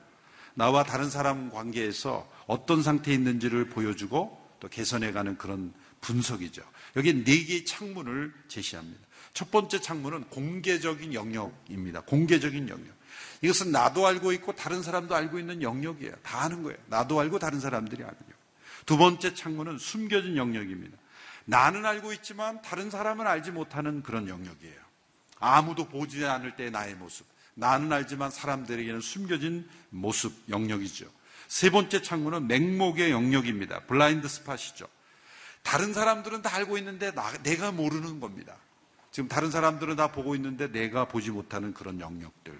나와 다른 사람 관계에서 어떤 상태에 있는지를 보여주고 또 개선해가는 그런 분석이죠. 여기에 4개의 창문을 제시합니다. 첫 번째 창문은 공개적인 영역입니다. 공개적인 영역. 이것은 나도 알고 있고 다른 사람도 알고 있는 영역이에요. 다 아는 거예요. 나도 알고 다른 사람들이 아는 거예요. 두 번째 창문은 숨겨진 영역입니다. 나는 알고 있지만 다른 사람은 알지 못하는 그런 영역이에요. 아무도 보지 않을 때 나의 모습. 나는 알지만 사람들에게는 숨겨진 모습, 영역이죠. 세 번째 창문은 맹목의 영역입니다. 블라인드 스팟이죠. 다른 사람들은 다 알고 있는데 내가 모르는 겁니다. 지금 다른 사람들은 다 보고 있는데 내가 보지 못하는 그런 영역들.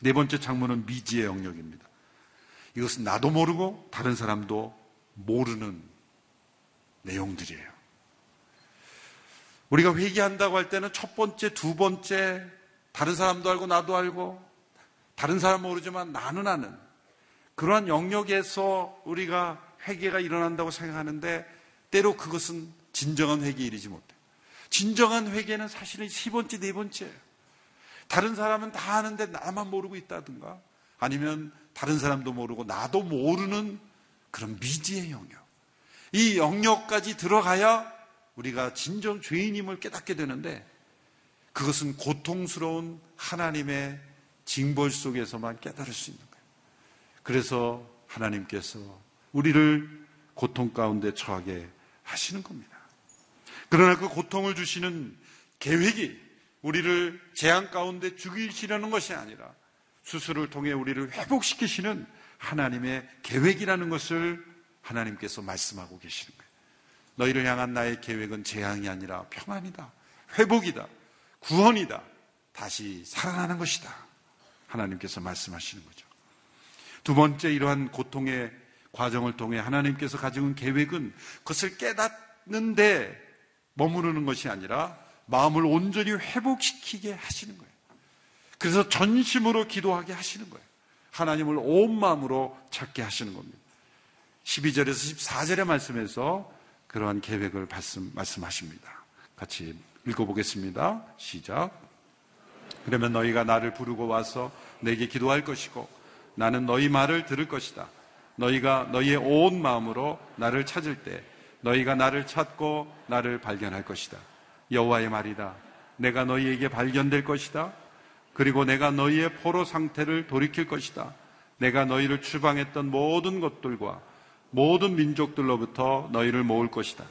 네 번째 창문은 미지의 영역입니다. 이것은 나도 모르고 다른 사람도 모르는 내용들이에요. 우리가 회개한다고 할 때는 첫 번째, 두 번째, 다른 사람도 알고 나도 알고 다른 사람은 모르지만 나는 아는 그러한 영역에서 우리가 회개가 일어난다고 생각하는데 때로 그것은 진정한 회개에 이르지 못해요. 진정한 회개는 사실은 3번째, 4번째예요. 다른 사람은 다 아는데 나만 모르고 있다든가 아니면 다른 사람도 모르고 나도 모르는 그런 미지의 영역. 이 영역까지 들어가야 우리가 진정 죄인임을 깨닫게 되는데 그것은 고통스러운 하나님의 징벌 속에서만 깨달을 수 있는 거예요. 그래서 하나님께서 우리를 고통 가운데 처하게 하시는 겁니다. 그러나 그 고통을 주시는 계획이 우리를 재앙 가운데 죽이시려는 것이 아니라 수술을 통해 우리를 회복시키시는 하나님의 계획이라는 것을 하나님께서 말씀하고 계시는 거예요. 너희를 향한 나의 계획은 재앙이 아니라 평안이다, 회복이다, 구원이다, 다시 살아나는 것이다. 하나님께서 말씀하시는 거죠. 두 번째, 이러한 고통의 과정을 통해 하나님께서 가지고 있는 계획은 그것을 깨닫는데 머무르는 것이 아니라 마음을 온전히 회복시키게 하시는 거예요. 그래서 전심으로 기도하게 하시는 거예요. 하나님을 온 마음으로 찾게 하시는 겁니다. 12절에서 14절의 말씀에서 그러한 계획을 말씀하십니다. 같이 읽어보겠습니다. 시작. 그러면 너희가 나를 부르고 와서 내게 기도할 것이고 나는 너희 말을 들을 것이다. 너희가 너희의 온 마음으로 나를 찾을 때 너희가 나를 찾고 나를 발견할 것이다. 여호와의 말이다. 내가 너희에게 발견될 것이다. 그리고 내가 너희의 포로 상태를 돌이킬 것이다. 내가 너희를 추방했던 모든 것들과 모든 민족들로부터 너희를 모을 것이다.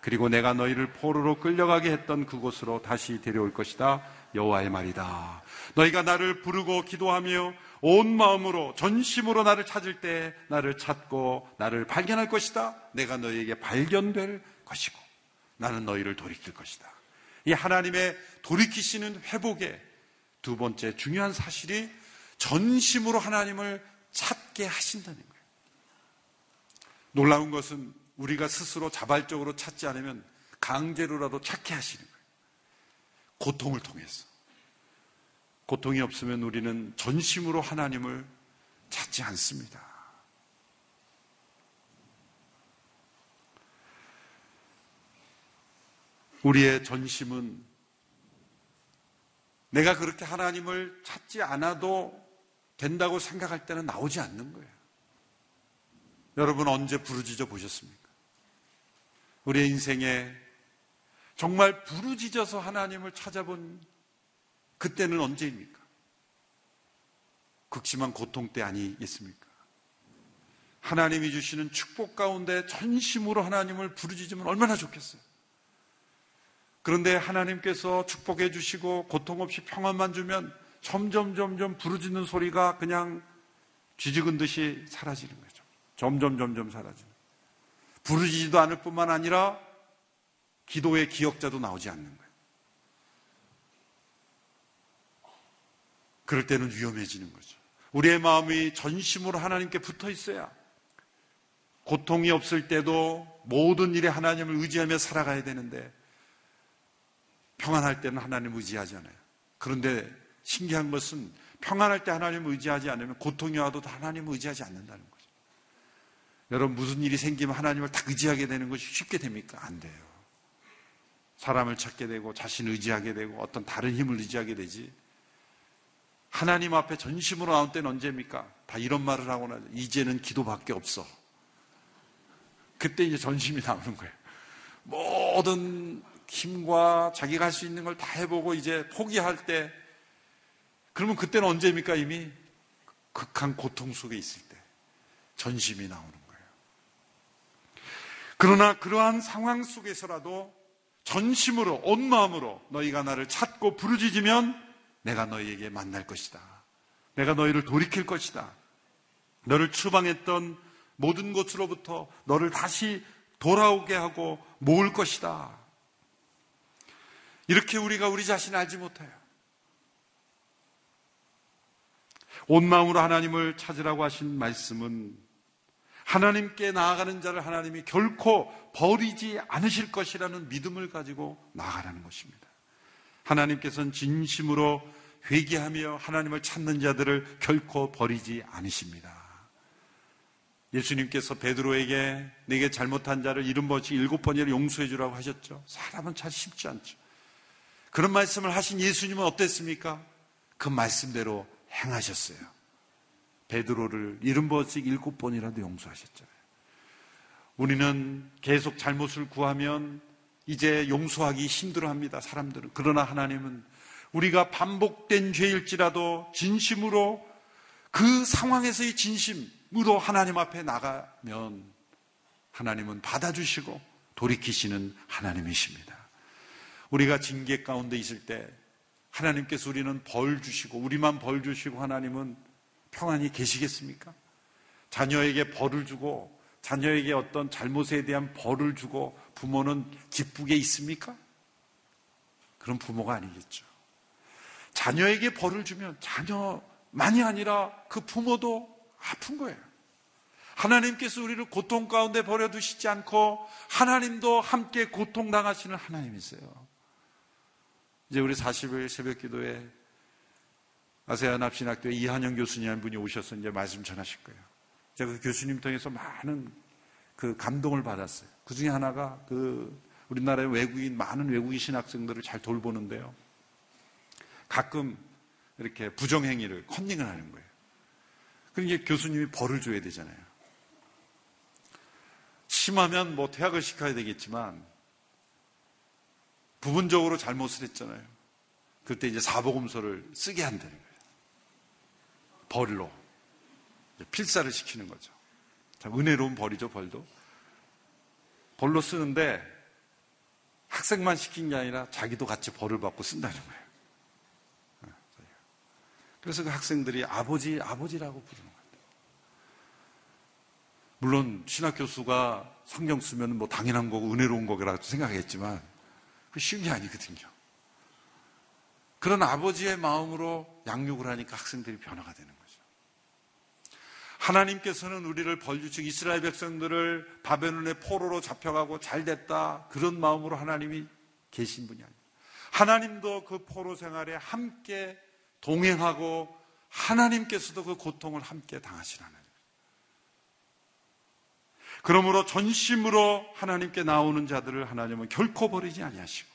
그리고 내가 너희를 포로로 끌려가게 했던 그곳으로 다시 데려올 것이다. 여호와의 말이다. 너희가 나를 부르고 기도하며 온 마음으로 전심으로 나를 찾을 때 나를 찾고 나를 발견할 것이다. 내가 너희에게 발견될 것이고 나는 너희를 돌이킬 것이다. 이 하나님의 돌이키시는 회복의 두 번째 중요한 사실이 전심으로 하나님을 찾게 하신다는 거예요. 놀라운 것은 우리가 스스로 자발적으로 찾지 않으면 강제로라도 찾게 하시는 거예요. 고통을 통해서. 고통이 없으면 우리는 전심으로 하나님을 찾지 않습니다. 우리의 전심은 내가 그렇게 하나님을 찾지 않아도 된다고 생각할 때는 나오지 않는 거예요. 여러분 언제 부르짖어 보셨습니까? 우리의 인생에 정말 부르짖어서 하나님을 찾아본 그때는 언제입니까? 극심한 고통 때 아니겠습니까? 하나님이 주시는 축복 가운데 전심으로 하나님을 부르짖으면 얼마나 좋겠어요. 그런데 하나님께서 축복해 주시고 고통 없이 평안만 주면 점점 부르짖는 소리가 그냥 쥐죽은 듯이 사라지는 거예요. 점점 사라지는. 부르짖지도 않을 뿐만 아니라 기도의 기억자도 나오지 않는 거예요. 그럴 때는 위험해지는 거죠. 우리의 마음이 전심으로 하나님께 붙어 있어야 고통이 없을 때도 모든 일에 하나님을 의지하며 살아가야 되는데 평안할 때는 하나님을 의지하지 않아요. 그런데 신기한 것은 평안할 때 하나님을 의지하지 않으면 고통이 와도 하나님을 의지하지 않는다는 거예요. 여러분 무슨 일이 생기면 하나님을 다 의지하게 되는 것이 쉽게 됩니까? 안 돼요. 사람을 찾게 되고 자신을 의지하게 되고 어떤 다른 힘을 의지하게 되지 하나님 앞에 전심으로 나온 때는 언제입니까? 다 이런 말을 하고 나죠. 이제는 기도밖에 없어. 그때 이제 전심이 나오는 거예요. 모든 힘과 자기가 할 수 있는 걸 다 해보고 이제 포기할 때, 그러면 그때는 언제입니까? 이미 극한 고통 속에 있을 때 전심이 나오는 거예요. 그러나 그러한 상황 속에서라도 전심으로 온 마음으로 너희가 나를 찾고 부르짖으면 내가 너희에게 만날 것이다. 내가 너희를 돌이킬 것이다. 너를 추방했던 모든 것으로부터 너를 다시 돌아오게 하고 모을 것이다. 이렇게 우리가 우리 자신을 알지 못해요. 온 마음으로 하나님을 찾으라고 하신 말씀은 하나님께 나아가는 자를 하나님이 결코 버리지 않으실 것이라는 믿음을 가지고 나아가라는 것입니다. 하나님께서는 진심으로 회개하며 하나님을 찾는 자들을 결코 버리지 않으십니다. 예수님께서 베드로에게 내게 잘못한 자를 77번이나 용서해 주라고 하셨죠. 사람은 참 쉽지 않죠. 그런 말씀을 하신 예수님은 어땠습니까? 그 말씀대로 행하셨어요. 베드로를 77번이나 용서하셨잖아요. 우리는 계속 잘못을 구하면 이제 용서하기 힘들어합니다, 사람들은. 그러나 하나님은 우리가 반복된 죄일지라도 진심으로, 그 상황에서의 진심으로 하나님 앞에 나가면 하나님은 받아주시고 돌이키시는 하나님이십니다. 우리가 징계 가운데 있을 때 하나님께서 우리는 벌 주시고, 우리만 벌 주시고 하나님은 평안히 계시겠습니까? 자녀에게 벌을 주고, 자녀에게 어떤 잘못에 대한 벌을 주고 부모는 기쁘게 있습니까? 그런 부모가 아니겠죠. 자녀에게 벌을 주면 자녀만이 아니라 그 부모도 아픈 거예요. 하나님께서 우리를 고통 가운데 버려두시지 않고 하나님도 함께 고통당하시는 하나님이세요. 이제 우리 40일 새벽 기도에 아세안 합신학교에 이한영 교수님이라는 분이 오셔서 이제 말씀 전하실 거예요. 제가 그 교수님 통해서 많은 그 감동을 받았어요. 그 중에 하나가 그 우리나라의 외국인, 많은 외국인 신학생들을 잘 돌보는데요, 가끔 이렇게 부정행위를, 컨닝을 하는 거예요. 그러니까 교수님이 벌을 줘야 되잖아요. 심하면 뭐 퇴학을 시켜야 되겠지만 부분적으로 잘못을 했잖아요. 그때 이제 사복음서를 쓰게 한다는 거예요. 벌로 필사를 시키는 거죠. 참 은혜로운 벌이죠, 벌도. 벌로 쓰는데 학생만 시킨 게 아니라 자기도 같이 벌을 받고 쓴다는 거예요. 그래서 그 학생들이 아버지, 아버지라고 부르는 거예요. 물론 신학 교수가 성경 쓰면 뭐 당연한 거고 은혜로운 거라고 생각했지만 그 쉬운 게 아니거든요. 그런 아버지의 마음으로 양육을 하니까 학생들이 변화가 되는 거예요. 하나님께서는 우리를 벌주신 이스라엘 백성들을 바벨론의 포로로 잡혀가고 잘됐다, 그런 마음으로 하나님이 계신 분이 아니에요. 하나님도 그 포로 생활에 함께 동행하고 하나님께서도 그 고통을 함께 당하시는 하나님. 그러므로 전심으로 하나님께 나오는 자들을 하나님은 결코 버리지 아니하시고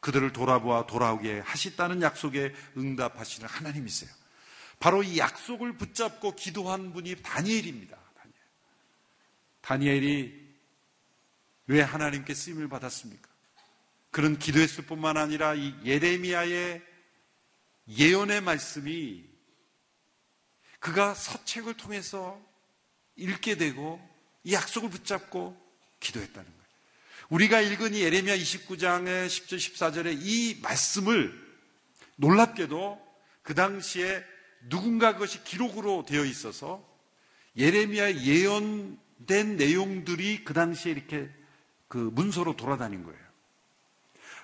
그들을 돌아보아 돌아오게 하시다는 약속에 응답하시는 하나님이세요. 바로 이 약속을 붙잡고 기도한 분이 다니엘입니다. 다니엘이 왜 하나님께 쓰임을 받았습니까? 그는 기도했을 뿐만 아니라 이 예레미야의 예언의 말씀이 그가 서책을 통해서 읽게 되고 이 약속을 붙잡고 기도했다는 거예요. 우리가 읽은 이 예레미야 29장의 10절 14절의 이 말씀을 놀랍게도 그 당시에 누군가 그것이 기록으로 되어 있어서 예레미야의 예언된 내용들이 그 당시에 이렇게 그 문서로 돌아다닌 거예요.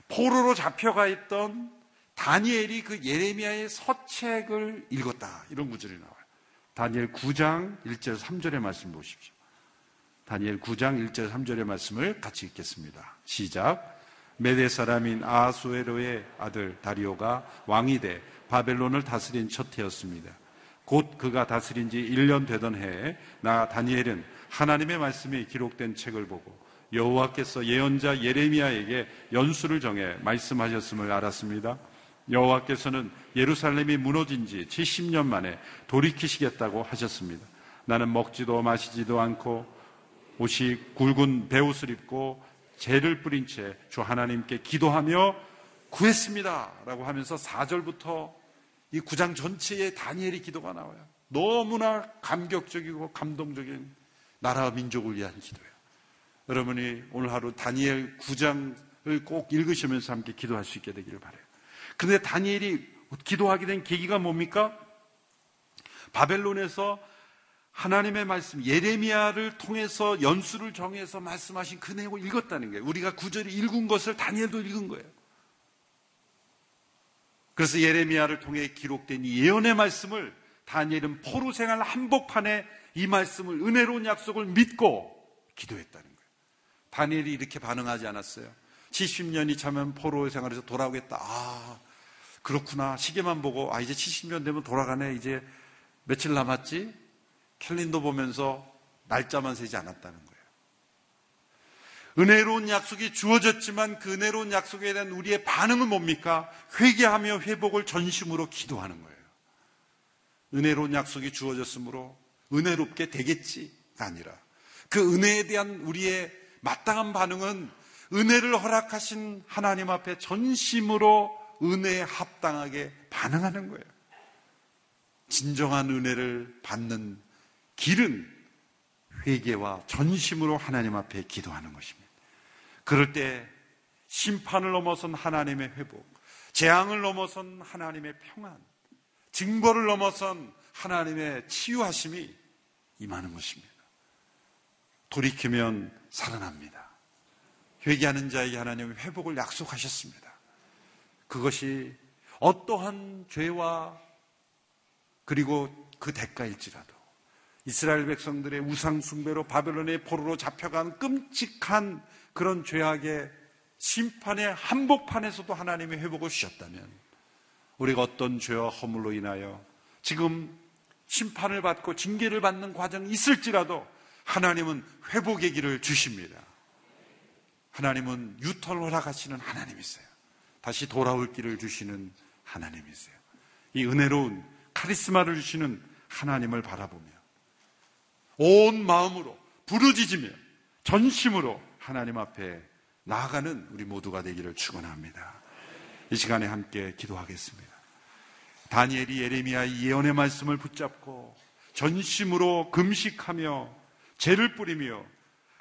포로로 잡혀가 있던 다니엘이 그 예레미야의 서책을 읽었다, 이런 구절이 나와요. 다니엘 9장 1절 3절의 말씀 보십시오. 다니엘 9장 1절 3절의 말씀을 같이 읽겠습니다. 시작. 메대 사람인 아하수에로의 아들 다리오가 왕이 돼 바벨론을 다스린 첫 해였습니다. 곧 그가 다스린 지 1년 되던 해에 나 다니엘은 하나님의 말씀이 기록된 책을 보고 여호와께서 예언자 예레미야에게 연수를 정해 말씀하셨음을 알았습니다. 여호와께서는 예루살렘이 무너진 지 70년 만에 돌이키시겠다고 하셨습니다. 나는 먹지도 마시지도 않고 옷이 굵은 베옷을 입고 재를 뿌린 채 주 하나님께 기도하며 구했습니다 라고 하면서 4절부터 이 9장 전체에 다니엘이 기도가 나와요. 너무나 감격적이고 감동적인 나라와 민족을 위한 기도예요. 여러분이 오늘 하루 다니엘 9장을 꼭 읽으시면서 함께 기도할 수 있게 되기를 바라요. 그런데 다니엘이 기도하게 된 계기가 뭡니까? 바벨론에서 하나님의 말씀, 예레미야를 통해서 연수를 정해서 말씀하신 그 내용을 읽었다는 거예요. 우리가 9절이 읽은 것을 다니엘도 읽은 거예요. 그래서 예레미야를 통해 기록된 이 예언의 말씀을 다니엘은 포로 생활 한복판에 이 말씀을, 은혜로운 약속을 믿고 기도했다는 거예요. 다니엘이 이렇게 반응하지 않았어요. 70년이 차면 포로 생활에서 돌아오겠다. 아, 그렇구나. 시계만 보고, 아, 이제 70년 되면 돌아가네. 이제 며칠 남았지? 캘린더 보면서 날짜만 세지 않았다는 거예요. 은혜로운 약속이 주어졌지만 그 은혜로운 약속에 대한 우리의 반응은 뭡니까? 회개하며 회복을 전심으로 기도하는 거예요. 은혜로운 약속이 주어졌으므로 은혜롭게 되겠지가 아니라 그 은혜에 대한 우리의 마땅한 반응은 은혜를 허락하신 하나님 앞에 전심으로 은혜에 합당하게 반응하는 거예요. 진정한 은혜를 받는 길은 회개와 전심으로 하나님 앞에 기도하는 것입니다. 그럴 때 심판을 넘어선 하나님의 회복, 재앙을 넘어선 하나님의 평안, 징벌을 넘어선 하나님의 치유하심이 임하는 것입니다. 돌이키면 살아납니다. 회개하는 자에게 하나님은 회복을 약속하셨습니다. 그것이 어떠한 죄와 그리고 그 대가일지라도 이스라엘 백성들의 우상 숭배로 바벨론의 포로로 잡혀간 끔찍한 그런 죄악의 심판의 한복판에서도 하나님의 회복을 주셨다면 우리가 어떤 죄와 허물로 인하여 지금 심판을 받고 징계를 받는 과정이 있을지라도 하나님은 회복의 길을 주십니다. 하나님은 유턴을 허락하시는 하나님이세요. 다시 돌아올 길을 주시는 하나님이세요. 이 은혜로운 카리스마를 주시는 하나님을 바라보며 온 마음으로 부르짖으며 전심으로 하나님 앞에 나아가는 우리 모두가 되기를 축원합니다. 이 시간에 함께 기도하겠습니다. 다니엘이 예레미야의 예언의 말씀을 붙잡고 전심으로 금식하며 죄를 뿌리며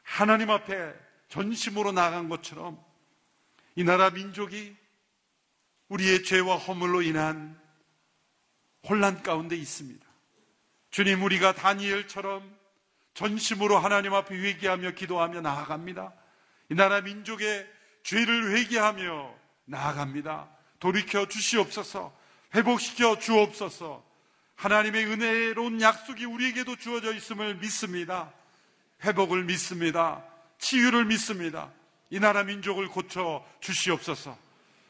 하나님 앞에 전심으로 나아간 것처럼 이 나라 민족이 우리의 죄와 허물로 인한 혼란 가운데 있습니다. 주님, 우리가 다니엘처럼 전심으로 하나님 앞에 회개하며 기도하며 나아갑니다. 이 나라 민족의 죄를 회개하며 나아갑니다. 돌이켜 주시옵소서. 회복시켜 주옵소서. 하나님의 은혜로운 약속이 우리에게도 주어져 있음을 믿습니다. 회복을 믿습니다. 치유를 믿습니다. 이 나라 민족을 고쳐 주시옵소서.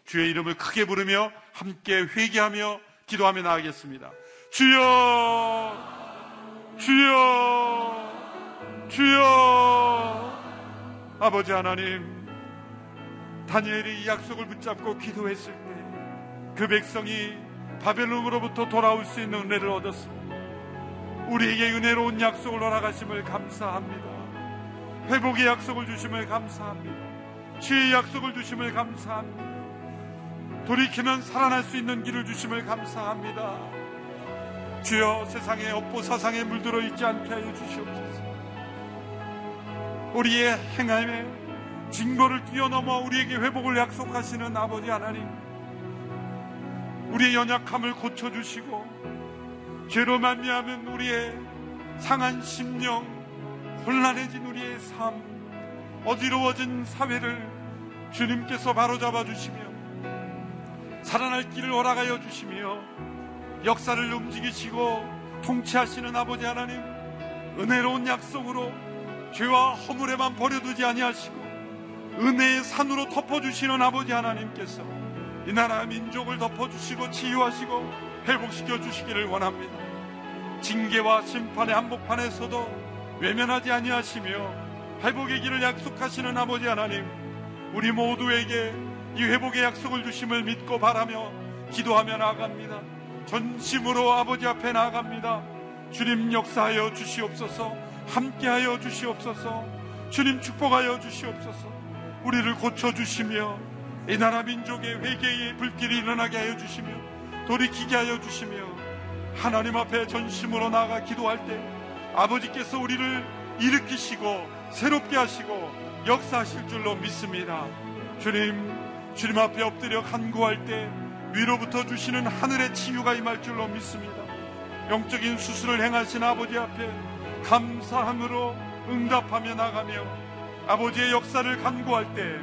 주의 이름을 크게 부르며 함께 회개하며 기도하며 나아가겠습니다. 주여, 주여, 주여. 아버지 하나님, 다니엘이 이 약속을 붙잡고 기도했을 때 그 백성이 바벨론으로부터 돌아올 수 있는 은혜를 얻었습니다. 우리에게 은혜로운 약속을 허락하심을 감사합니다. 회복의 약속을 주심을 감사합니다. 치유의 약속을 주심을 감사합니다. 돌이키면 살아날 수 있는 길을 주심을 감사합니다. 주여, 세상의 업보 사상에 물들어 있지 않게 하여 주시옵소서. 우리의 행함에 징벌을 뛰어넘어 우리에게 회복을 약속하시는 아버지 하나님, 우리의 연약함을 고쳐주시고 죄로 말미암은 우리의 상한 심령, 혼란해진 우리의 삶, 어지러워진 사회를 주님께서 바로잡아 주시며 살아날 길을 허락하여 주시며 역사를 움직이시고 통치하시는 아버지 하나님, 은혜로운 약속으로 죄와 허물에만 버려두지 아니하시고 은혜의 산으로 덮어주시는 아버지 하나님께서 이 나라 민족을 덮어주시고 치유하시고 회복시켜 주시기를 원합니다. 징계와 심판의 한복판에서도 외면하지 아니하시며 회복의 길을 약속하시는 아버지 하나님, 우리 모두에게 이 회복의 약속을 주심을 믿고 바라며 기도하며 나아갑니다. 전심으로 아버지 앞에 나아갑니다. 주님 역사하여 주시옵소서. 함께하여 주시옵소서. 주님 축복하여 주시옵소서. 우리를 고쳐주시며 이 나라 민족의 회개의 불길이 일어나게 하여 주시며 돌이키게 하여 주시며 하나님 앞에 전심으로 나아가 기도할 때 아버지께서 우리를 일으키시고 새롭게 하시고 역사하실 줄로 믿습니다. 주님 앞에 엎드려 간구할 때 위로부터 주시는 하늘의 치유가 임할 줄로 믿습니다. 영적인 수술을 행하신 아버지 앞에 감사함으로 응답하며 나가며 아버지의 역사를 간구할 때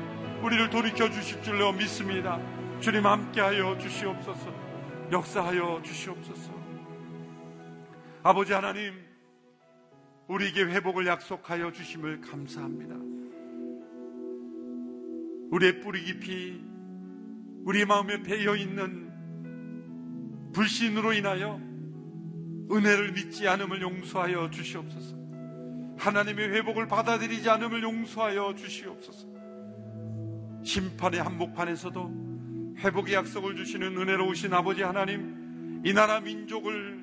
우리를 돌이켜 주실 줄로 믿습니다. 주님 함께하여 주시옵소서. 역사하여 주시옵소서. 아버지 하나님, 우리에게 회복을 약속하여 주심을 감사합니다. 우리의 뿌리 깊이 우리 마음에 배어있는 불신으로 인하여 은혜를 믿지 않음을 용서하여 주시옵소서. 하나님의 회복을 받아들이지 않음을 용서하여 주시옵소서. 심판의 한복판에서도 회복의 약속을 주시는 은혜로우신 아버지 하나님, 이 나라 민족을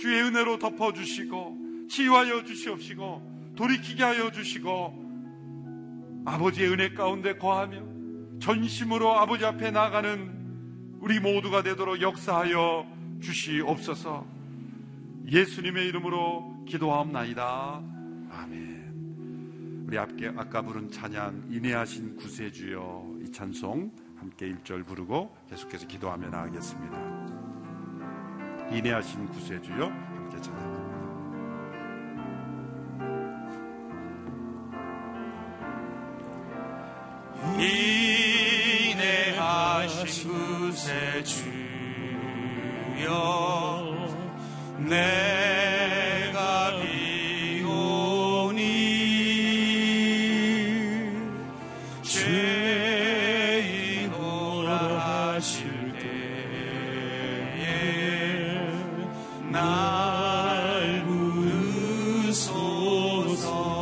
주의 은혜로 덮어주시고 치유하여 주시옵시고 돌이키게 하여 주시고 아버지의 은혜 가운데 거하며 전심으로 아버지 앞에 나가는 우리 모두가 되도록 역사하여 주시옵소서. 예수님의 이름으로 기도하옵나이다. 아멘. 우리 아까 부른 찬양 인내하신 구세주여, 이 찬송 함께 1절 부르고 계속해서 기도하며 나가겠습니다. 인내하신 구세주여, 함께 찬양합니다. 인내하신 구세주여, 내가 비오니 죄인으로 하실 때에 날 부르소서.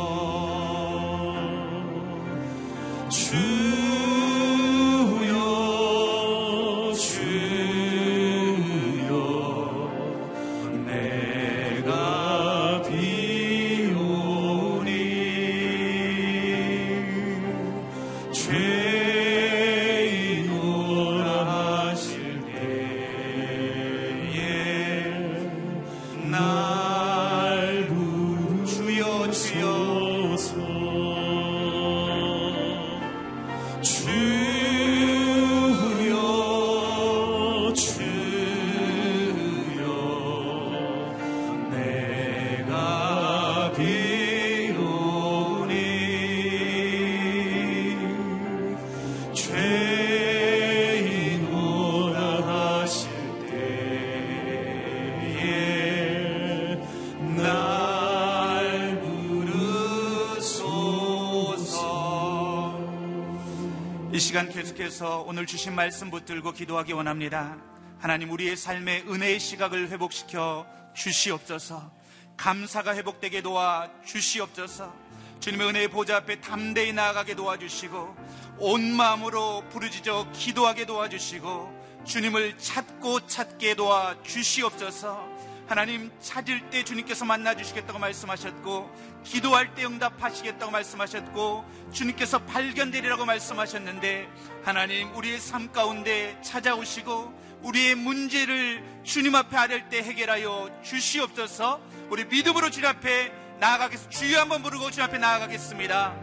시간 계속해서 오늘 주신 말씀 붙들고 기도하기 원합니다. 하나님, 우리의 삶의 은혜의 시각을 회복시켜 주시옵소서. 감사가 회복되게 도와 주시옵소서. 주님의 은혜의 보좌 앞에 담대히 나아가게 도와주시고 온 마음으로 부르짖어 기도하게 도와주시고 주님을 찾게 도와 주시옵소서. 하나님, 찾을 때 주님께서 만나주시겠다고 말씀하셨고 기도할 때 응답하시겠다고 말씀하셨고 주님께서 발견되리라고 말씀하셨는데, 하나님, 우리의 삶 가운데 찾아오시고 우리의 문제를 주님 앞에 아뢰 때 해결하여 주시옵소서. 우리 믿음으로 주님 앞에 나아가겠습니다. 주여 한번 부르고 주님 앞에 나아가겠습니다.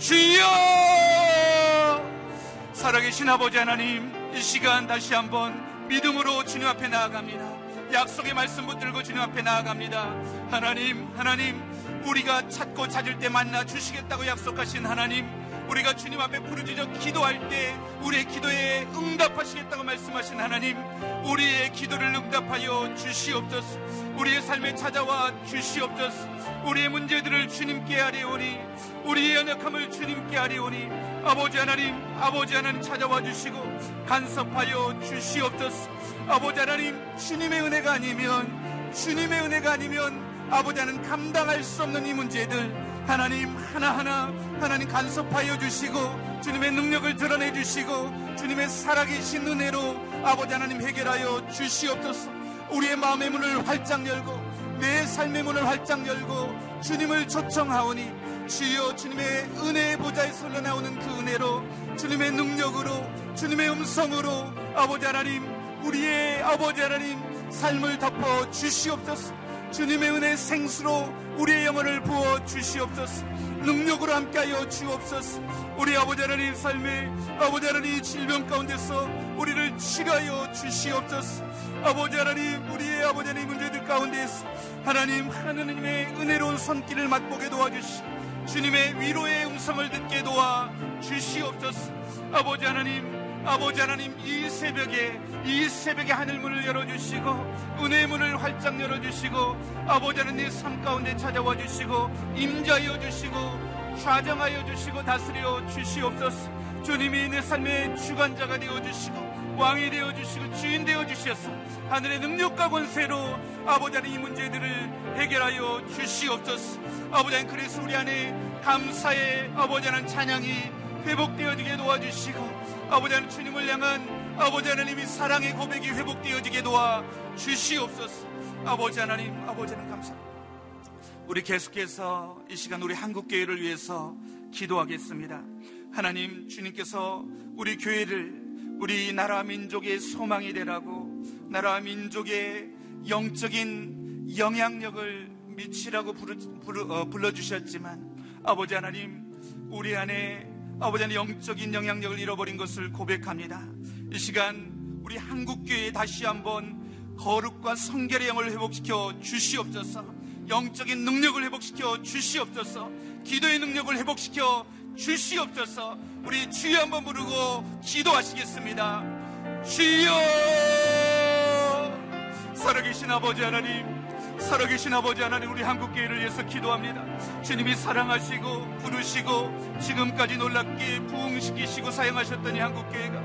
주여! 살아계신 아버지 하나님, 이 시간 다시 한번 믿음으로 주님 앞에 나아갑니다. 약속의 말씀 붙들고 주님 앞에 나아갑니다. 하나님, 우리가 찾고 찾을 때 만나 주시겠다고 약속하신 하나님, 우리가 주님 앞에 부르짖어 기도할 때 우리의 기도에 응답하시겠다고 말씀하신 하나님, 우리의 기도를 응답하여 주시옵소서. 우리의 삶에 찾아와 주시옵소서. 우리의 문제들을 주님께 아뢰오니, 우리의 연약함을 주님께 아뢰오니 아버지 하나님 찾아와 주시고 간섭하여 주시옵소서. 아버지 하나님, 주님의 은혜가 아니면 아버지 하나님 감당할 수 없는 이 문제들 하나님 하나하나 하나님 간섭하여 주시고 주님의 능력을 드러내 주시고 주님의 살아계신 은혜로 아버지 하나님 해결하여 주시옵소서. 우리의 마음의 문을 활짝 열고 내 삶의 문을 활짝 열고 주님을 초청하오니 주여, 주님의 은혜의 보좌에 흘러나오는 그 은혜로, 주님의 능력으로, 주님의 음성으로 아버지 하나님, 우리의 아버지 하나님 삶을 덮어 주시옵소서. 주님의 은혜의 생수로 우리의 영혼을 부어 주시옵소서. 능력으로 함께하여 주옵소서. 우리 아버지 하나님 삶에 아버지 하나님 질병 가운데서 우리를 치료하여 주시옵소서. 아버지 하나님, 우리의 아버지 하나님 문제들 가운데서 하나님, 하나님의 은혜로운 손길을 맛보게 도와주시옵소서. 주님의 위로의 음성을 듣게 도와주시옵소서. 아버지 하나님, 아버지 하나님, 이 새벽에 하늘문을 열어주시고 은혜의 문을 활짝 열어주시고 아버지 하나님 삶 가운데 찾아와 주시고 임재하여 주시고 좌정하여 주시고 다스려 주시옵소서. 주님이 내 삶의 주관자가 되어주시고 왕이 되어주시고 주인 되어주셔서 하늘의 능력과 권세로 아버지 하나님 이 문제들을 해결하여 주시옵소서. 아버지 하나님, 그래서 우리 안에 감사의 아버지 하나님 찬양이 회복되어지게 도와주시고 아버지 하나님 주님을 향한 아버지 하나님이 사랑의 고백이 회복되어지게 도와주시옵소서. 아버지 하나님, 아버지 하나님 감사합니다. 우리 계속해서 이 시간 우리 한국교회를 위해서 기도하겠습니다. 하나님, 주님께서 우리 교회를 우리 나라 민족의 소망이 되라고, 나라 민족의 영적인 영향력을 미치라고 불러주셨지만 아버지 하나님, 우리 안에 아버지 하나님 영적인 영향력을 잃어버린 것을 고백합니다. 이 시간 우리 한국교회에 다시 한번 거룩과 성결의 영을 회복시켜 주시옵소서. 영적인 능력을 회복시켜 주시옵소서. 기도의 능력을 회복시켜 주시옵소서. 우리 주여 한번 부르고 기도하시겠습니다. 주여, 살아계신 아버지 하나님, 살아계신 아버지 하나님, 우리 한국교회를 위해서 기도합니다. 주님이 사랑하시고 부르시고 지금까지 놀랍게 부흥시키시고 사용하셨던 이 한국교회가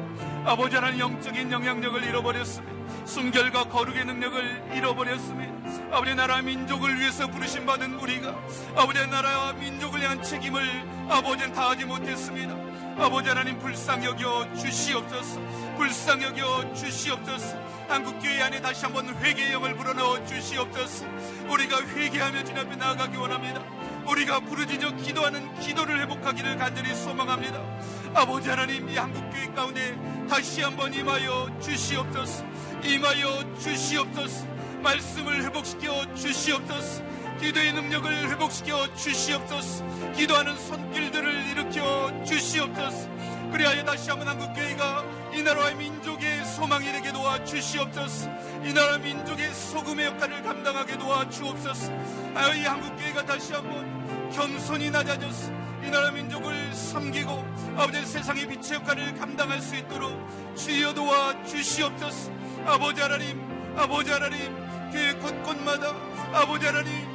아버지 하나님 영적인 영향력을 잃어버렸으며 순결과 거룩의 능력을 잃어버렸으며 아버지 나라 민족을 위해서 부르심 받은 우리가 아버지 나라 민족을 향한 책임을 아버지는 다하지 못했습니다. 아버지 하나님 불쌍히 여겨 주시옵소서. 불쌍히 여겨 주시옵소서. 한국교회 안에 다시 한번 회개의 영을 불어넣어 주시옵소서. 우리가 회개하며 주님 앞에 나아가기 원합니다. 우리가 부르짖어 기도하는 기도를 회복하기를 간절히 소망합니다. 아버지 하나님, 이 한국교회 가운데 다시 한번 임하여 주시옵소서. 임하여 주시옵소서. 말씀을 회복시켜 주시옵소서. 기도의 능력을 회복시켜 주시옵소서. 기도하는 손길들을 일으켜 주시옵소서. 그리하여 다시 한번 한국교회가 이 나라와 민족의 소망이 되게 도와주시옵소서. 이 나라 민족의 소금의 역할을 감당하게 도와주옵소서. 아유, 이 한국교회가 다시 한번 겸손히 낮아져서 이 나라 민족을 섬기고 아버지 세상의 빛의 역할을 감당할 수 있도록 주여 도와주시옵소서. 아버지 하나님, 아버지 하나님, 교회 곳곳마다 아버지 하나님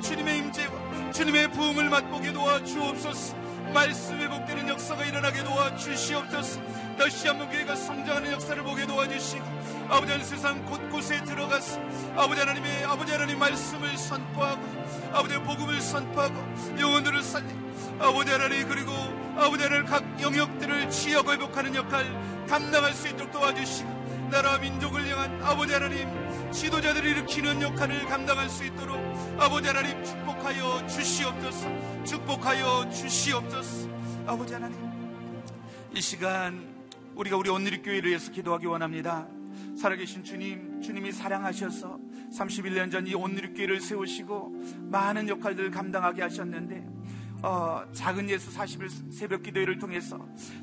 주님의 임재와 주님의 부흥을 맛보게 도와주옵소서. 말씀 회복되는 역사가 일어나게 도와주시옵소서. 다시 한번 교회가 성장하는 역사를 보게 도와주시고 아버지 하나님 세상 곳곳에 들어가서 아버지 하나님의 아버지 하나님 말씀을 선포하고 아버지 복음을 선포하고 영혼들을 살리고 아버지 하나님, 그리고 아버지 하나님 각 영역들을 치유하고 회복하는 역할 감당할 수 있도록 도와주시고 나라 민족을 향한 아버지 하나님 지도자들을 일으키는 역할을 감당할 수 있도록 아버지 하나님 축복하여 주시옵소서. 축복하여 주시옵소서. 아버지 하나님, 이 시간 우리가 우리 온누리교회를 위해서 기도하기 원합니다. 살아계신 주님, 주님이 사랑하셔서 31년 전 이 온누리교회를 세우시고 많은 역할들을 감당하게 하셨는데 작은 예수 40일 새벽 기도회를 통해서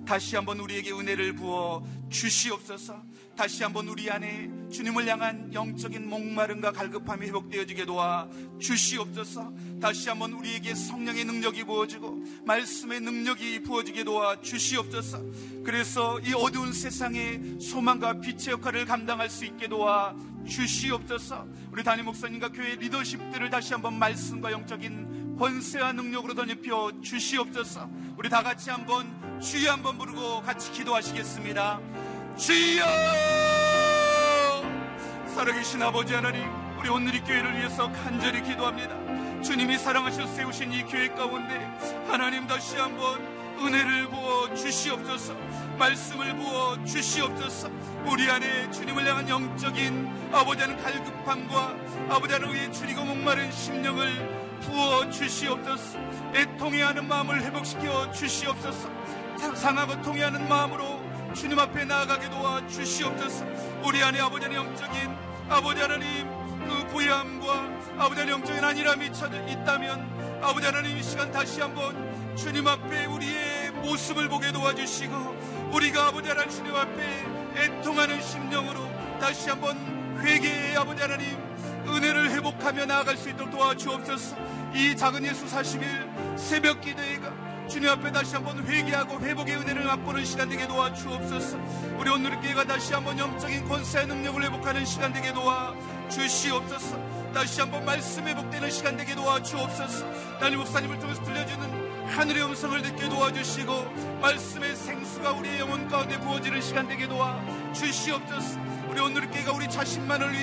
다시 한번 우리에게 은혜를 부어 주시옵소서. 다시 한번 우리 안에 주님을 향한 영적인 목마름과 갈급함이 회복되어지게 도와 주시옵소서. 다시 한번 우리에게 성령의 능력이 부어지고 말씀의 능력이 부어지게 도와 주시옵소서. 그래서 이 어두운 세상에 소망과 빛의 역할을 감당할 수 있게 도와 주시옵소서. 우리 담임 목사님과 교회 리더십들을 다시 한번 말씀과 영적인 권세와 능력으로 덧입혀 주시옵소서. 우리 다 같이 한번 주여 한번 부르고 같이 기도하시겠습니다. 주여, 살아계신 아버지 하나님, 우리 온누리교회를 위해서 간절히 기도합니다. 주님이 사랑하셔서 세우신 이 교회 가운데 하나님 다시 한번 은혜를 부어 주시옵소서. 말씀을 부어 주시옵소서. 우리 안에 주님을 향한 영적인 아버지 하는 갈급함과 아버지 하는 의에 주리고 목마른 심령을 부어 주시옵소서. 애통해하는 마음을 회복시켜 주시옵소서. 상하고 통해하는 마음으로 주님 앞에 나아가게 도와 주시옵소서. 우리 안에 아버지 하나님 영적인 아버지 하나님 그 부여함과 아버지 하나님 영적인 안일함이 있다면 아버지 하나님 이 시간 다시 한번 주님 앞에 우리의 모습을 보게 도와주시고, 우리가 아버지 하나님 주님 앞에 애통하는 심령으로 다시 한번 회개의 아버지 하나님 은혜를 회복하며 나아갈 수 있도록 도와주옵소서. 이 작은 예수 40일 새벽 기도회가 주님 앞에 다시 한번 회개하고 회복의 은혜를 맛보는 시간 되게 도와주옵소서. 우리 오늘 교회가 다시 한번 영적인 권세의 능력을 회복하는 시간 되게 도와주시옵소서. 다시 한번 말씀 회복되는 시간 되게 도와주옵소서. 단임 목사님을 통해서 들려주는 하늘의 음성을 듣게 도와주시고 말씀의 생수가 우리의 영혼 가운데 부어지는 시간 되게 도와주시옵소서. 우리 오늘 교회가 우리 자신만을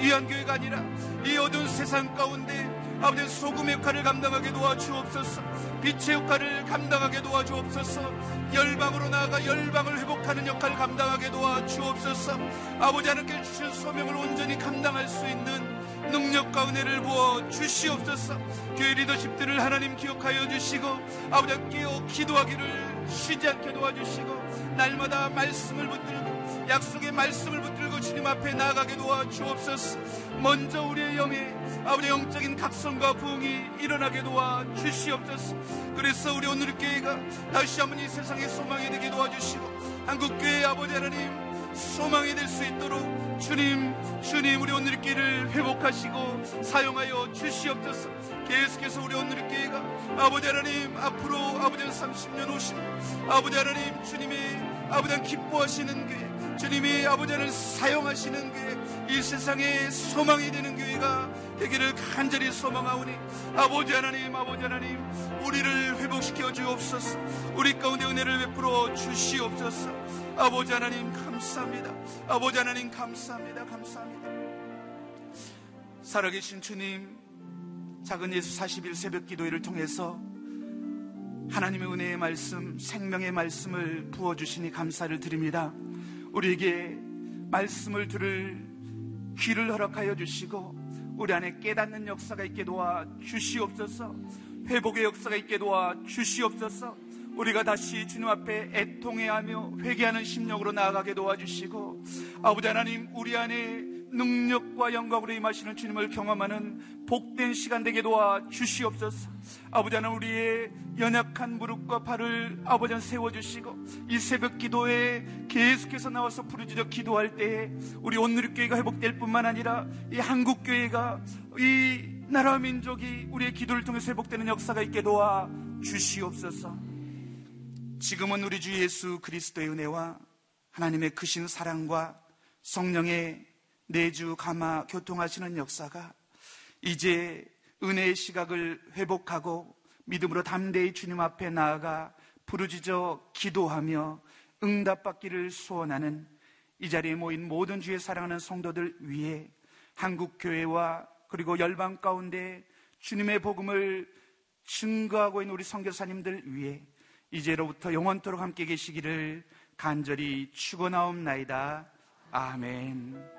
위한 교회가 아니라 이 어두운 세상 가운데 아버지 소금의 역할을 감당하게 도와주옵소서. 빛의 역할을 감당하게 도와주옵소서. 열방으로 나아가 열방을 회복하는 역할을 감당하게 도와주옵소서. 아버지 하나님께 주신 소명을 온전히 감당할 수 있는 능력과 은혜를 부어 주시옵소서. 교회 리더십들을 하나님 기억하여 주시고 아버지 하나님께 기도하기를 쉬지 않게 도와주시고 날마다 말씀을 붙들고 약속의 말씀을 붙들고 주님 앞에 나아가게 도와주옵소서. 먼저 우리의 영에 아버지 영적인 각성과 부흥이 일어나게 도와주시옵소서. 그래서 우리 오늘 교회가 다시 한번 이 세상의 소망이 되게 도와주시고 한국교회의 아버지 하나님 소망이 될 수 있도록 주님 우리 오늘 교회를 회복하시고 사용하여 주시옵소서. 계속해서 우리 오늘 교회가 아버지 하나님 앞으로 아버지 30년 오신 아버지 하나님 주님의 아버지 하나님 기뻐하시는 교회, 주님이 아버지 하나님을 사용하시는 교회, 이 세상의 소망이 되는 교회가 되기를 간절히 소망하오니 아버지 하나님 우리를 회복시켜 주옵소서. 우리 가운데 은혜를 베풀어 주시옵소서. 아버지 하나님 감사합니다. 아버지 하나님 감사합니다. 살아계신 주님, 작은 예수 40일 새벽 기도회를 통해서 하나님의 은혜의 말씀, 생명의 말씀을 부어주시니 감사를 드립니다. 우리에게 말씀을 들을 귀를 허락하여 주시고 우리 안에 깨닫는 역사가 있게 도와주시옵소서. 회복의 역사가 있게 도와주시옵소서. 우리가 다시 주님 앞에 애통해하며 회개하는 심령으로 나아가게 도와주시고 아버지 하나님 우리 안에 능력과 영광으로 임하시는 주님을 경험하는 복된 시간 되게 도와주시옵소서. 아버지 하나님 우리의 연약한 무릎과 팔을 아버지 하나님 세워주시고 이 새벽 기도에 계속해서 나와서 부르짖어 기도할 때에 우리 온누리교회가 회복될 뿐만 아니라 이 한국교회가 이 나라 민족이 우리의 기도를 통해서 회복되는 역사가 있게 도와주시옵소서. 지금은 우리 주 예수 그리스도의 은혜와 하나님의 크신 사랑과 성령의 내주 감화 교통하시는 역사가 이제 은혜의 시각을 회복하고 믿음으로 담대히 주님 앞에 나아가 부르짖어 기도하며 응답받기를 소원하는 이 자리에 모인 모든 주의 사랑하는 성도들 위에 한국교회와 그리고 열방 가운데 주님의 복음을 증거하고 있는 우리 선교사님들 위에 이제로부터 영원토록 함께 계시기를 간절히 축원하옵나이다. 아멘.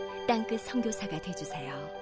땅끝 선교사가 되어주세요.